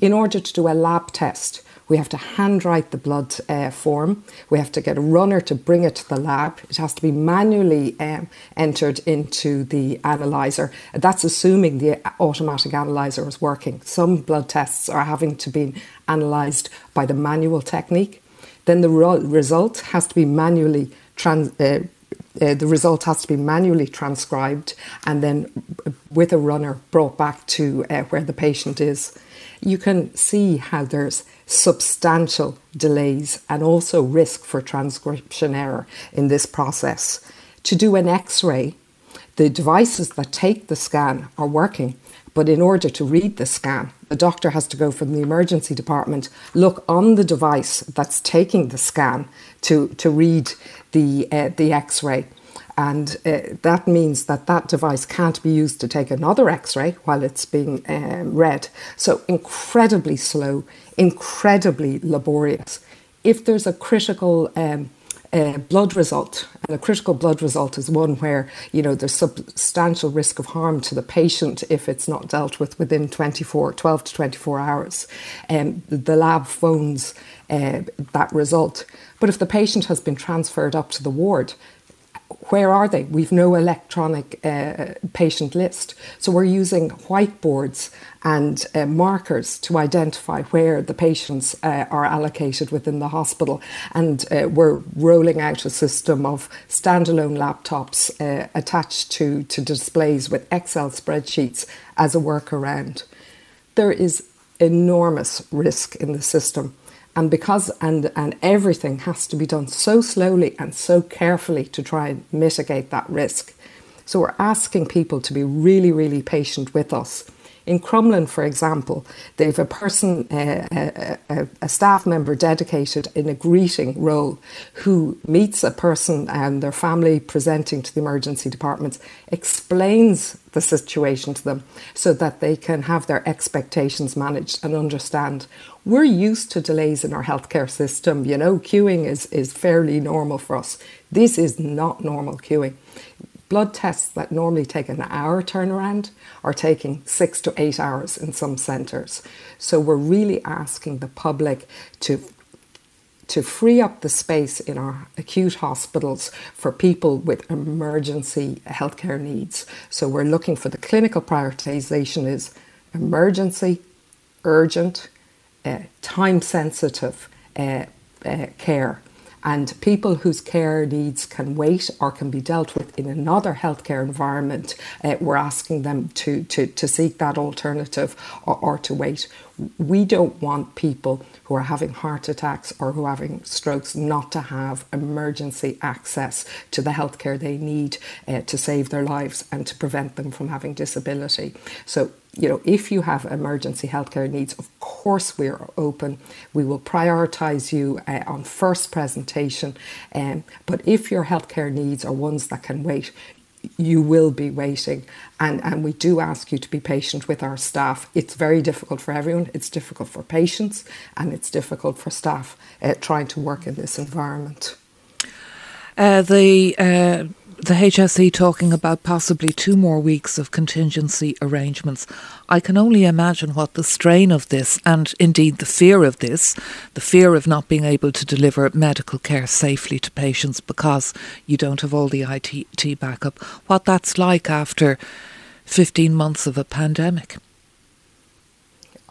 In order to do a lab test, we have to handwrite the blood uh, form. We have to get a runner to bring it to the lab. It has to be manually um, entered into the analyzer. That's assuming the automatic analyzer is working. Some blood tests are having to be analysed by the manual technique. Then the result has to be manually trans- uh, Uh, the result has to be manually transcribed and then with a runner brought back to uh, where the patient is. You can see how there's substantial delays and also risk for transcription error in this process. To do an X-ray, the devices that take the scan are working, but in order to read the scan, the doctor has to go from the emergency department, look on the device that's taking the scan to, to read the uh, the X-ray. And uh, that means that that device can't be used to take another X-ray while it's being uh, read. So incredibly slow, incredibly laborious. If there's a critical um, uh, blood result. And a critical blood result is one where, you know, there's substantial risk of harm to the patient if it's not dealt with within twenty-four, twelve to twenty-four hours. Um, the lab phones uh, that result. But if the patient has been transferred up to the ward, where are they? We've no electronic uh, patient list. So we're using whiteboards and uh, markers to identify where the patients uh, are allocated within the hospital. And uh, we're rolling out a system of standalone laptops uh, attached to, to displays with Excel spreadsheets as a workaround. There is enormous risk in the system. And because and, and everything has to be done so slowly and so carefully to try and mitigate that risk. So we're asking people to be really, really patient with us. In Crumlin, for example, they have a person, uh, a, a staff member dedicated in a greeting role who meets a person and their family presenting to the emergency departments, explains the situation to them so that they can have their expectations managed and understand. We're used to delays in our healthcare system. You know, queuing is, is fairly normal for us. This is not normal queuing. Blood tests that normally take an hour turnaround are taking six to eight hours in some centres. So we're really asking the public to, to free up the space in our acute hospitals for people with emergency healthcare needs. So we're looking for the clinical prioritisation is emergency, urgent, uh, time-sensitive uh, uh, care. And people whose care needs can wait or can be dealt with in another healthcare environment, uh, we're asking them to, to, to seek that alternative or, or to wait. We don't want people who are having heart attacks or who are having strokes not to have emergency access to the healthcare they need uh, to save their lives and to prevent them from having disability. So, you know, if you have emergency healthcare needs, of course we are open. We will prioritise you uh, on first presentation. Um, but if your healthcare needs are ones that can wait, you will be waiting. And, and we do ask you to be patient with our staff. It's very difficult for everyone. It's difficult for patients and it's difficult for staff uh, trying to work in this environment. Uh, the... Uh The H S E talking about possibly two more weeks of contingency arrangements. I can only imagine what the strain of this and indeed the fear of this, the fear of not being able to deliver medical care safely to patients because you don't have all the I T backup, what that's like after fifteen months of a pandemic.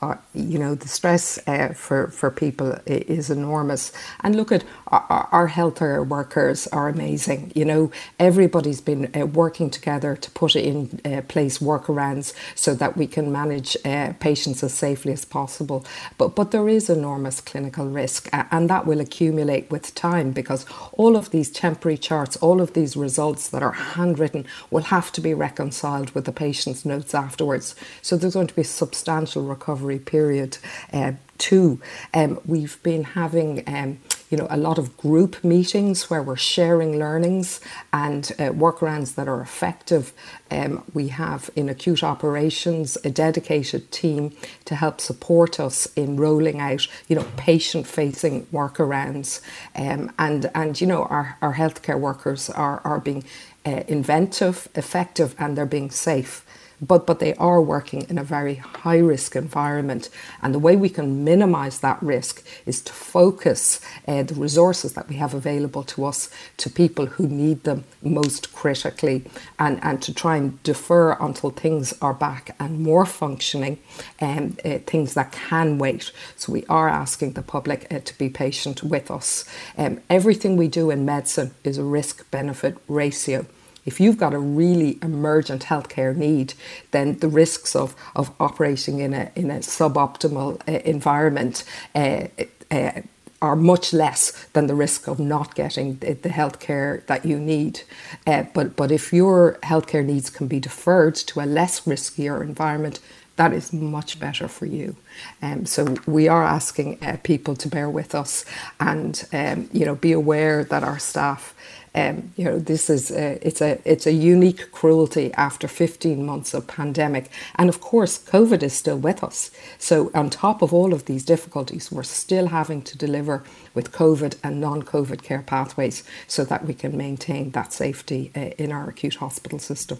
Uh, you know, the stress uh, for, for people is enormous. And look at our, our healthcare workers are amazing. You know, everybody's been uh, working together to put in uh, place workarounds so that we can manage uh, patients as safely as possible. But, but there is enormous clinical risk uh, and that will accumulate with time because all of these temporary charts, all of these results that are handwritten will have to be reconciled with the patient's notes afterwards. So there's going to be substantial recovery period uh, too. Um, we've been having um, you know, a lot of group meetings where we're sharing learnings and uh, workarounds that are effective. Um, we have in acute operations a dedicated team to help support us in rolling out, you know, patient-facing workarounds. Um, and and you know, our, our healthcare workers are are being uh, inventive, effective, and they're being safe. But but they are working in a very high-risk environment. And the way we can minimise that risk is to focus uh, the resources that we have available to us to people who need them most critically and, and to try and defer until things are back and more functioning and um, uh, things that can wait. So we are asking the public uh, to be patient with us. Um, everything we do in medicine is a risk-benefit ratio. If you've got a really emergent healthcare need, then the risks of, of operating in a in a suboptimal uh, environment uh, uh, are much less than the risk of not getting the, the healthcare that you need. Uh, but but if your healthcare needs can be deferred to a less riskier environment, that is much better for you. Um, so we are asking uh, people to bear with us and um, you know, be aware that our staff Um, you know, this is a, it's a it's a unique cruelty after fifteen months of pandemic, and of course, COVID is still with us. So, on top of all of these difficulties, we're still having to deliver with COVID and non-COVID care pathways so that we can maintain that safety uh, in our acute hospital system.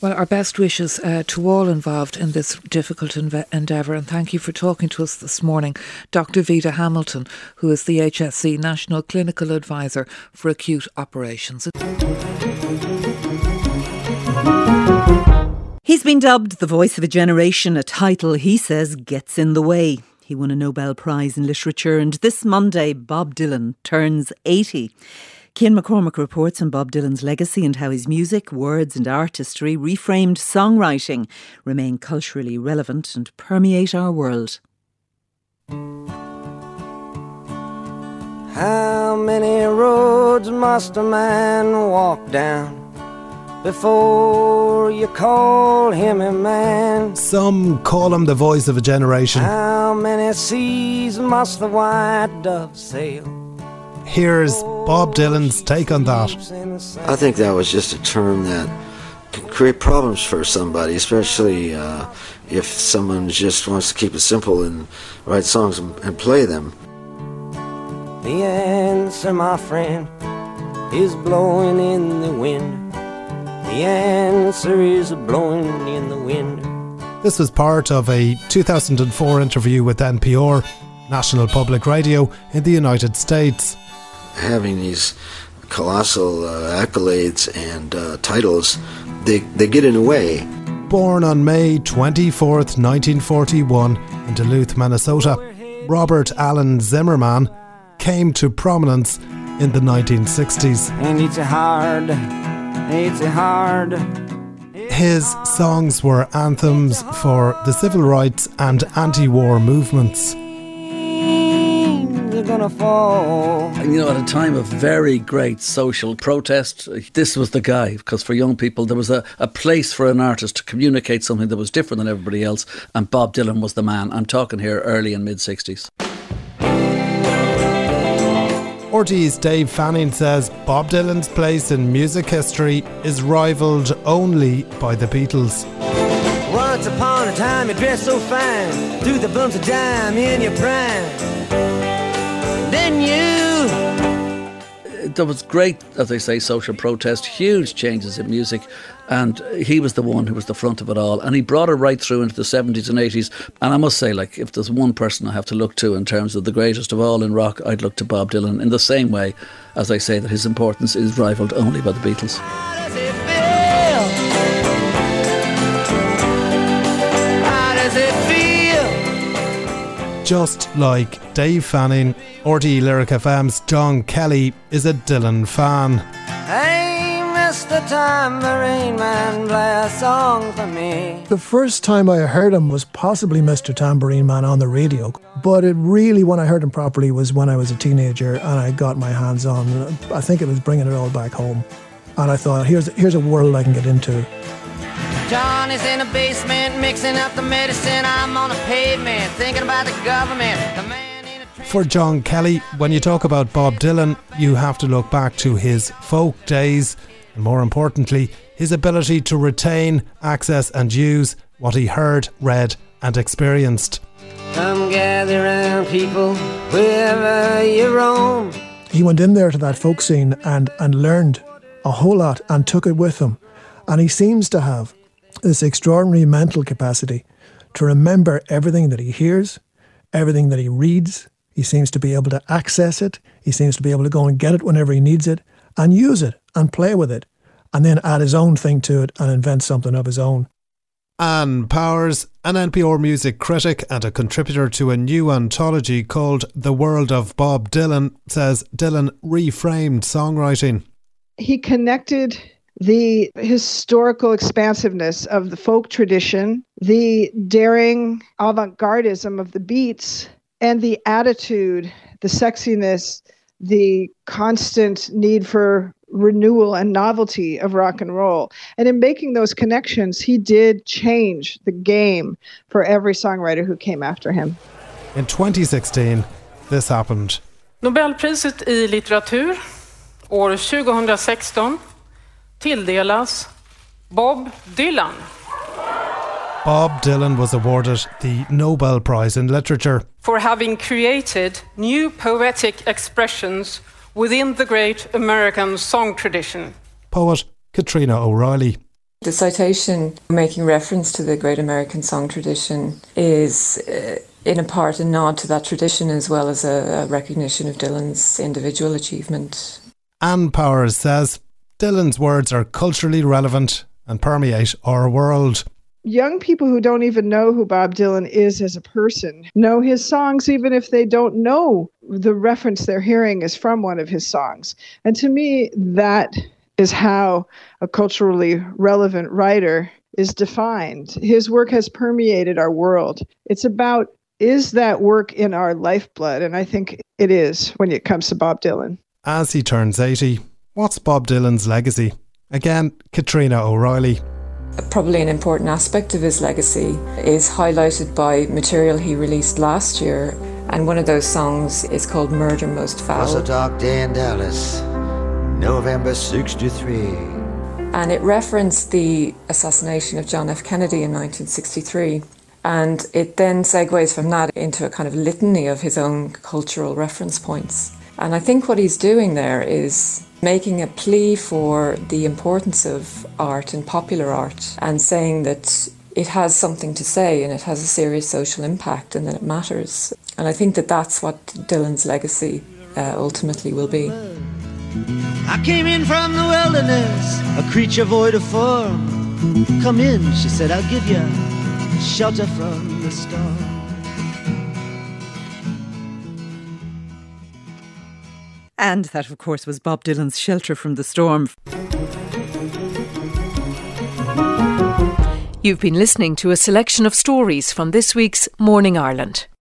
Well, our best wishes uh, to all involved in this difficult enve- endeavour, and thank you for talking to us this morning, Doctor Vida Hamilton, who is the H S E National Clinical Advisor for Acute Operations. He's been dubbed the voice of a generation, a title he says gets in the way. He won a Nobel Prize in Literature, and this Monday Bob Dylan turns eighty. Cian McCormack reports on Bob Dylan's legacy and how his music, words and artistry, reframed songwriting, remain culturally relevant and permeate our world. How many roads must a man walk down before you call him a man? Some call him the voice of a generation. How many seas must the white dove sail? Here's Bob Dylan's take on that. I think that was just a term that can create problems for somebody, especially uh, if someone just wants to keep it simple and write songs and, and play them. The answer, my friend, is blowing in the wind. The answer is blowing in the wind. This was part of a two thousand four interview with N P R, National Public Radio, in the United States. Having these colossal uh, accolades and uh, titles, they, they get in the way. Born on May twenty-fourth, nineteen forty-one, in Duluth, Minnesota, Robert Allen Zimmerman came to prominence in the nineteen sixties. And it's hard... It's hard. It's His songs were anthems for the civil rights and anti-war movements. You're gonna fall. And you know, at a time of very great social protest, this was the guy, because for young people there was a, a place for an artist to communicate something that was different than everybody else, and Bob Dylan was the man. I'm talking here early and mid-sixties. Orty's Dave Fanning says Bob Dylan's place in music history is rivaled only by the Beatles. Once upon a time you dressed so fine, through the bumps of dime in your prime. Then you... There was great, as they say, social protest, huge changes in music, and he was the one who was the front of it all, and he brought it right through into the seventies and eighties. And I must say, like, if there's one person I have to look to in terms of the greatest of all in rock, I'd look to Bob Dylan, in the same way as I say that his importance is rivaled only by the Beatles. How does it feel? How does it feel? Just like Dave Fanning, R T E Lyric F M's John Kelly is a Dylan fan. Hey! The time the rain man play a song for me. The first time I heard him was possibly Mister Tambourine Man on the radio, but it really, when I heard him properly, was when I was a teenager and I got my hands on, I think it was Bringing It All Back Home, and I thought, here's here's a world I can get into. John is in the basement mixing up the medicine, I'm on the pavement thinking about the government. The man in a... For John Kelly, when you talk about Bob Dylan, you have to look back to his folk days. And more importantly, his ability to retain, access and use what he heard, read and experienced. Come gather round, people, wherever you roam. He went in there to that folk scene and, and learned a whole lot and took it with him. And he seems to have this extraordinary mental capacity to remember everything that he hears, everything that he reads. He seems to be able to access it. He seems to be able to go and get it whenever he needs it and use it and play with it, and then add his own thing to it and invent something of his own. Anne Powers, an N P R music critic and a contributor to a new anthology called The World of Bob Dylan, says Dylan reframed songwriting. He connected the historical expansiveness of the folk tradition, the daring avant-gardism of the beats, and the attitude, the sexiness, the constant need for renewal and novelty of rock and roll. And in making those connections, he did change the game for every songwriter who came after him. In twenty sixteen, this happened. Nobelpriset I litteratur år tjugohundrasexton tilldelas Bob Dylan. Bob Dylan was awarded the Nobel Prize in Literature for having created new poetic expressions within the great American song tradition. Poet Katrina O'Reilly. The citation making reference to the great American song tradition is uh, in a part a nod to that tradition as well as a, a recognition of Dylan's individual achievement. Anne Powers says Dylan's words are culturally relevant and permeate our world. Young people who don't even know who Bob Dylan is as a person know his songs, even if they don't know the reference they're hearing is from one of his songs. And to me, that is how a culturally relevant writer is defined. His work has permeated our world. It's about, is that work in our lifeblood? And I think it is when it comes to Bob Dylan. As he turns eighty, what's Bob Dylan's legacy? Again, Katrina O'Reilly. Probably an important aspect of his legacy is highlighted by material he released last year, and one of those songs is called Murder Most Foul. It was a dark day in Dallas, November sixty-three. And it referenced the assassination of John F. Kennedy in nineteen sixty-three, and it then segues from that into a kind of litany of his own cultural reference points. And I think what he's doing there is making a plea for the importance of art and popular art, and saying that it has something to say and it has a serious social impact and that it matters. And I think that that's what Dylan's legacy uh, ultimately will be. I came in from the wilderness, a creature void of form. Come in, she said, I'll give you shelter from the storm. And that, of course, was Bob Dylan's Shelter from the Storm. You've been listening to a selection of stories from this week's Morning Ireland.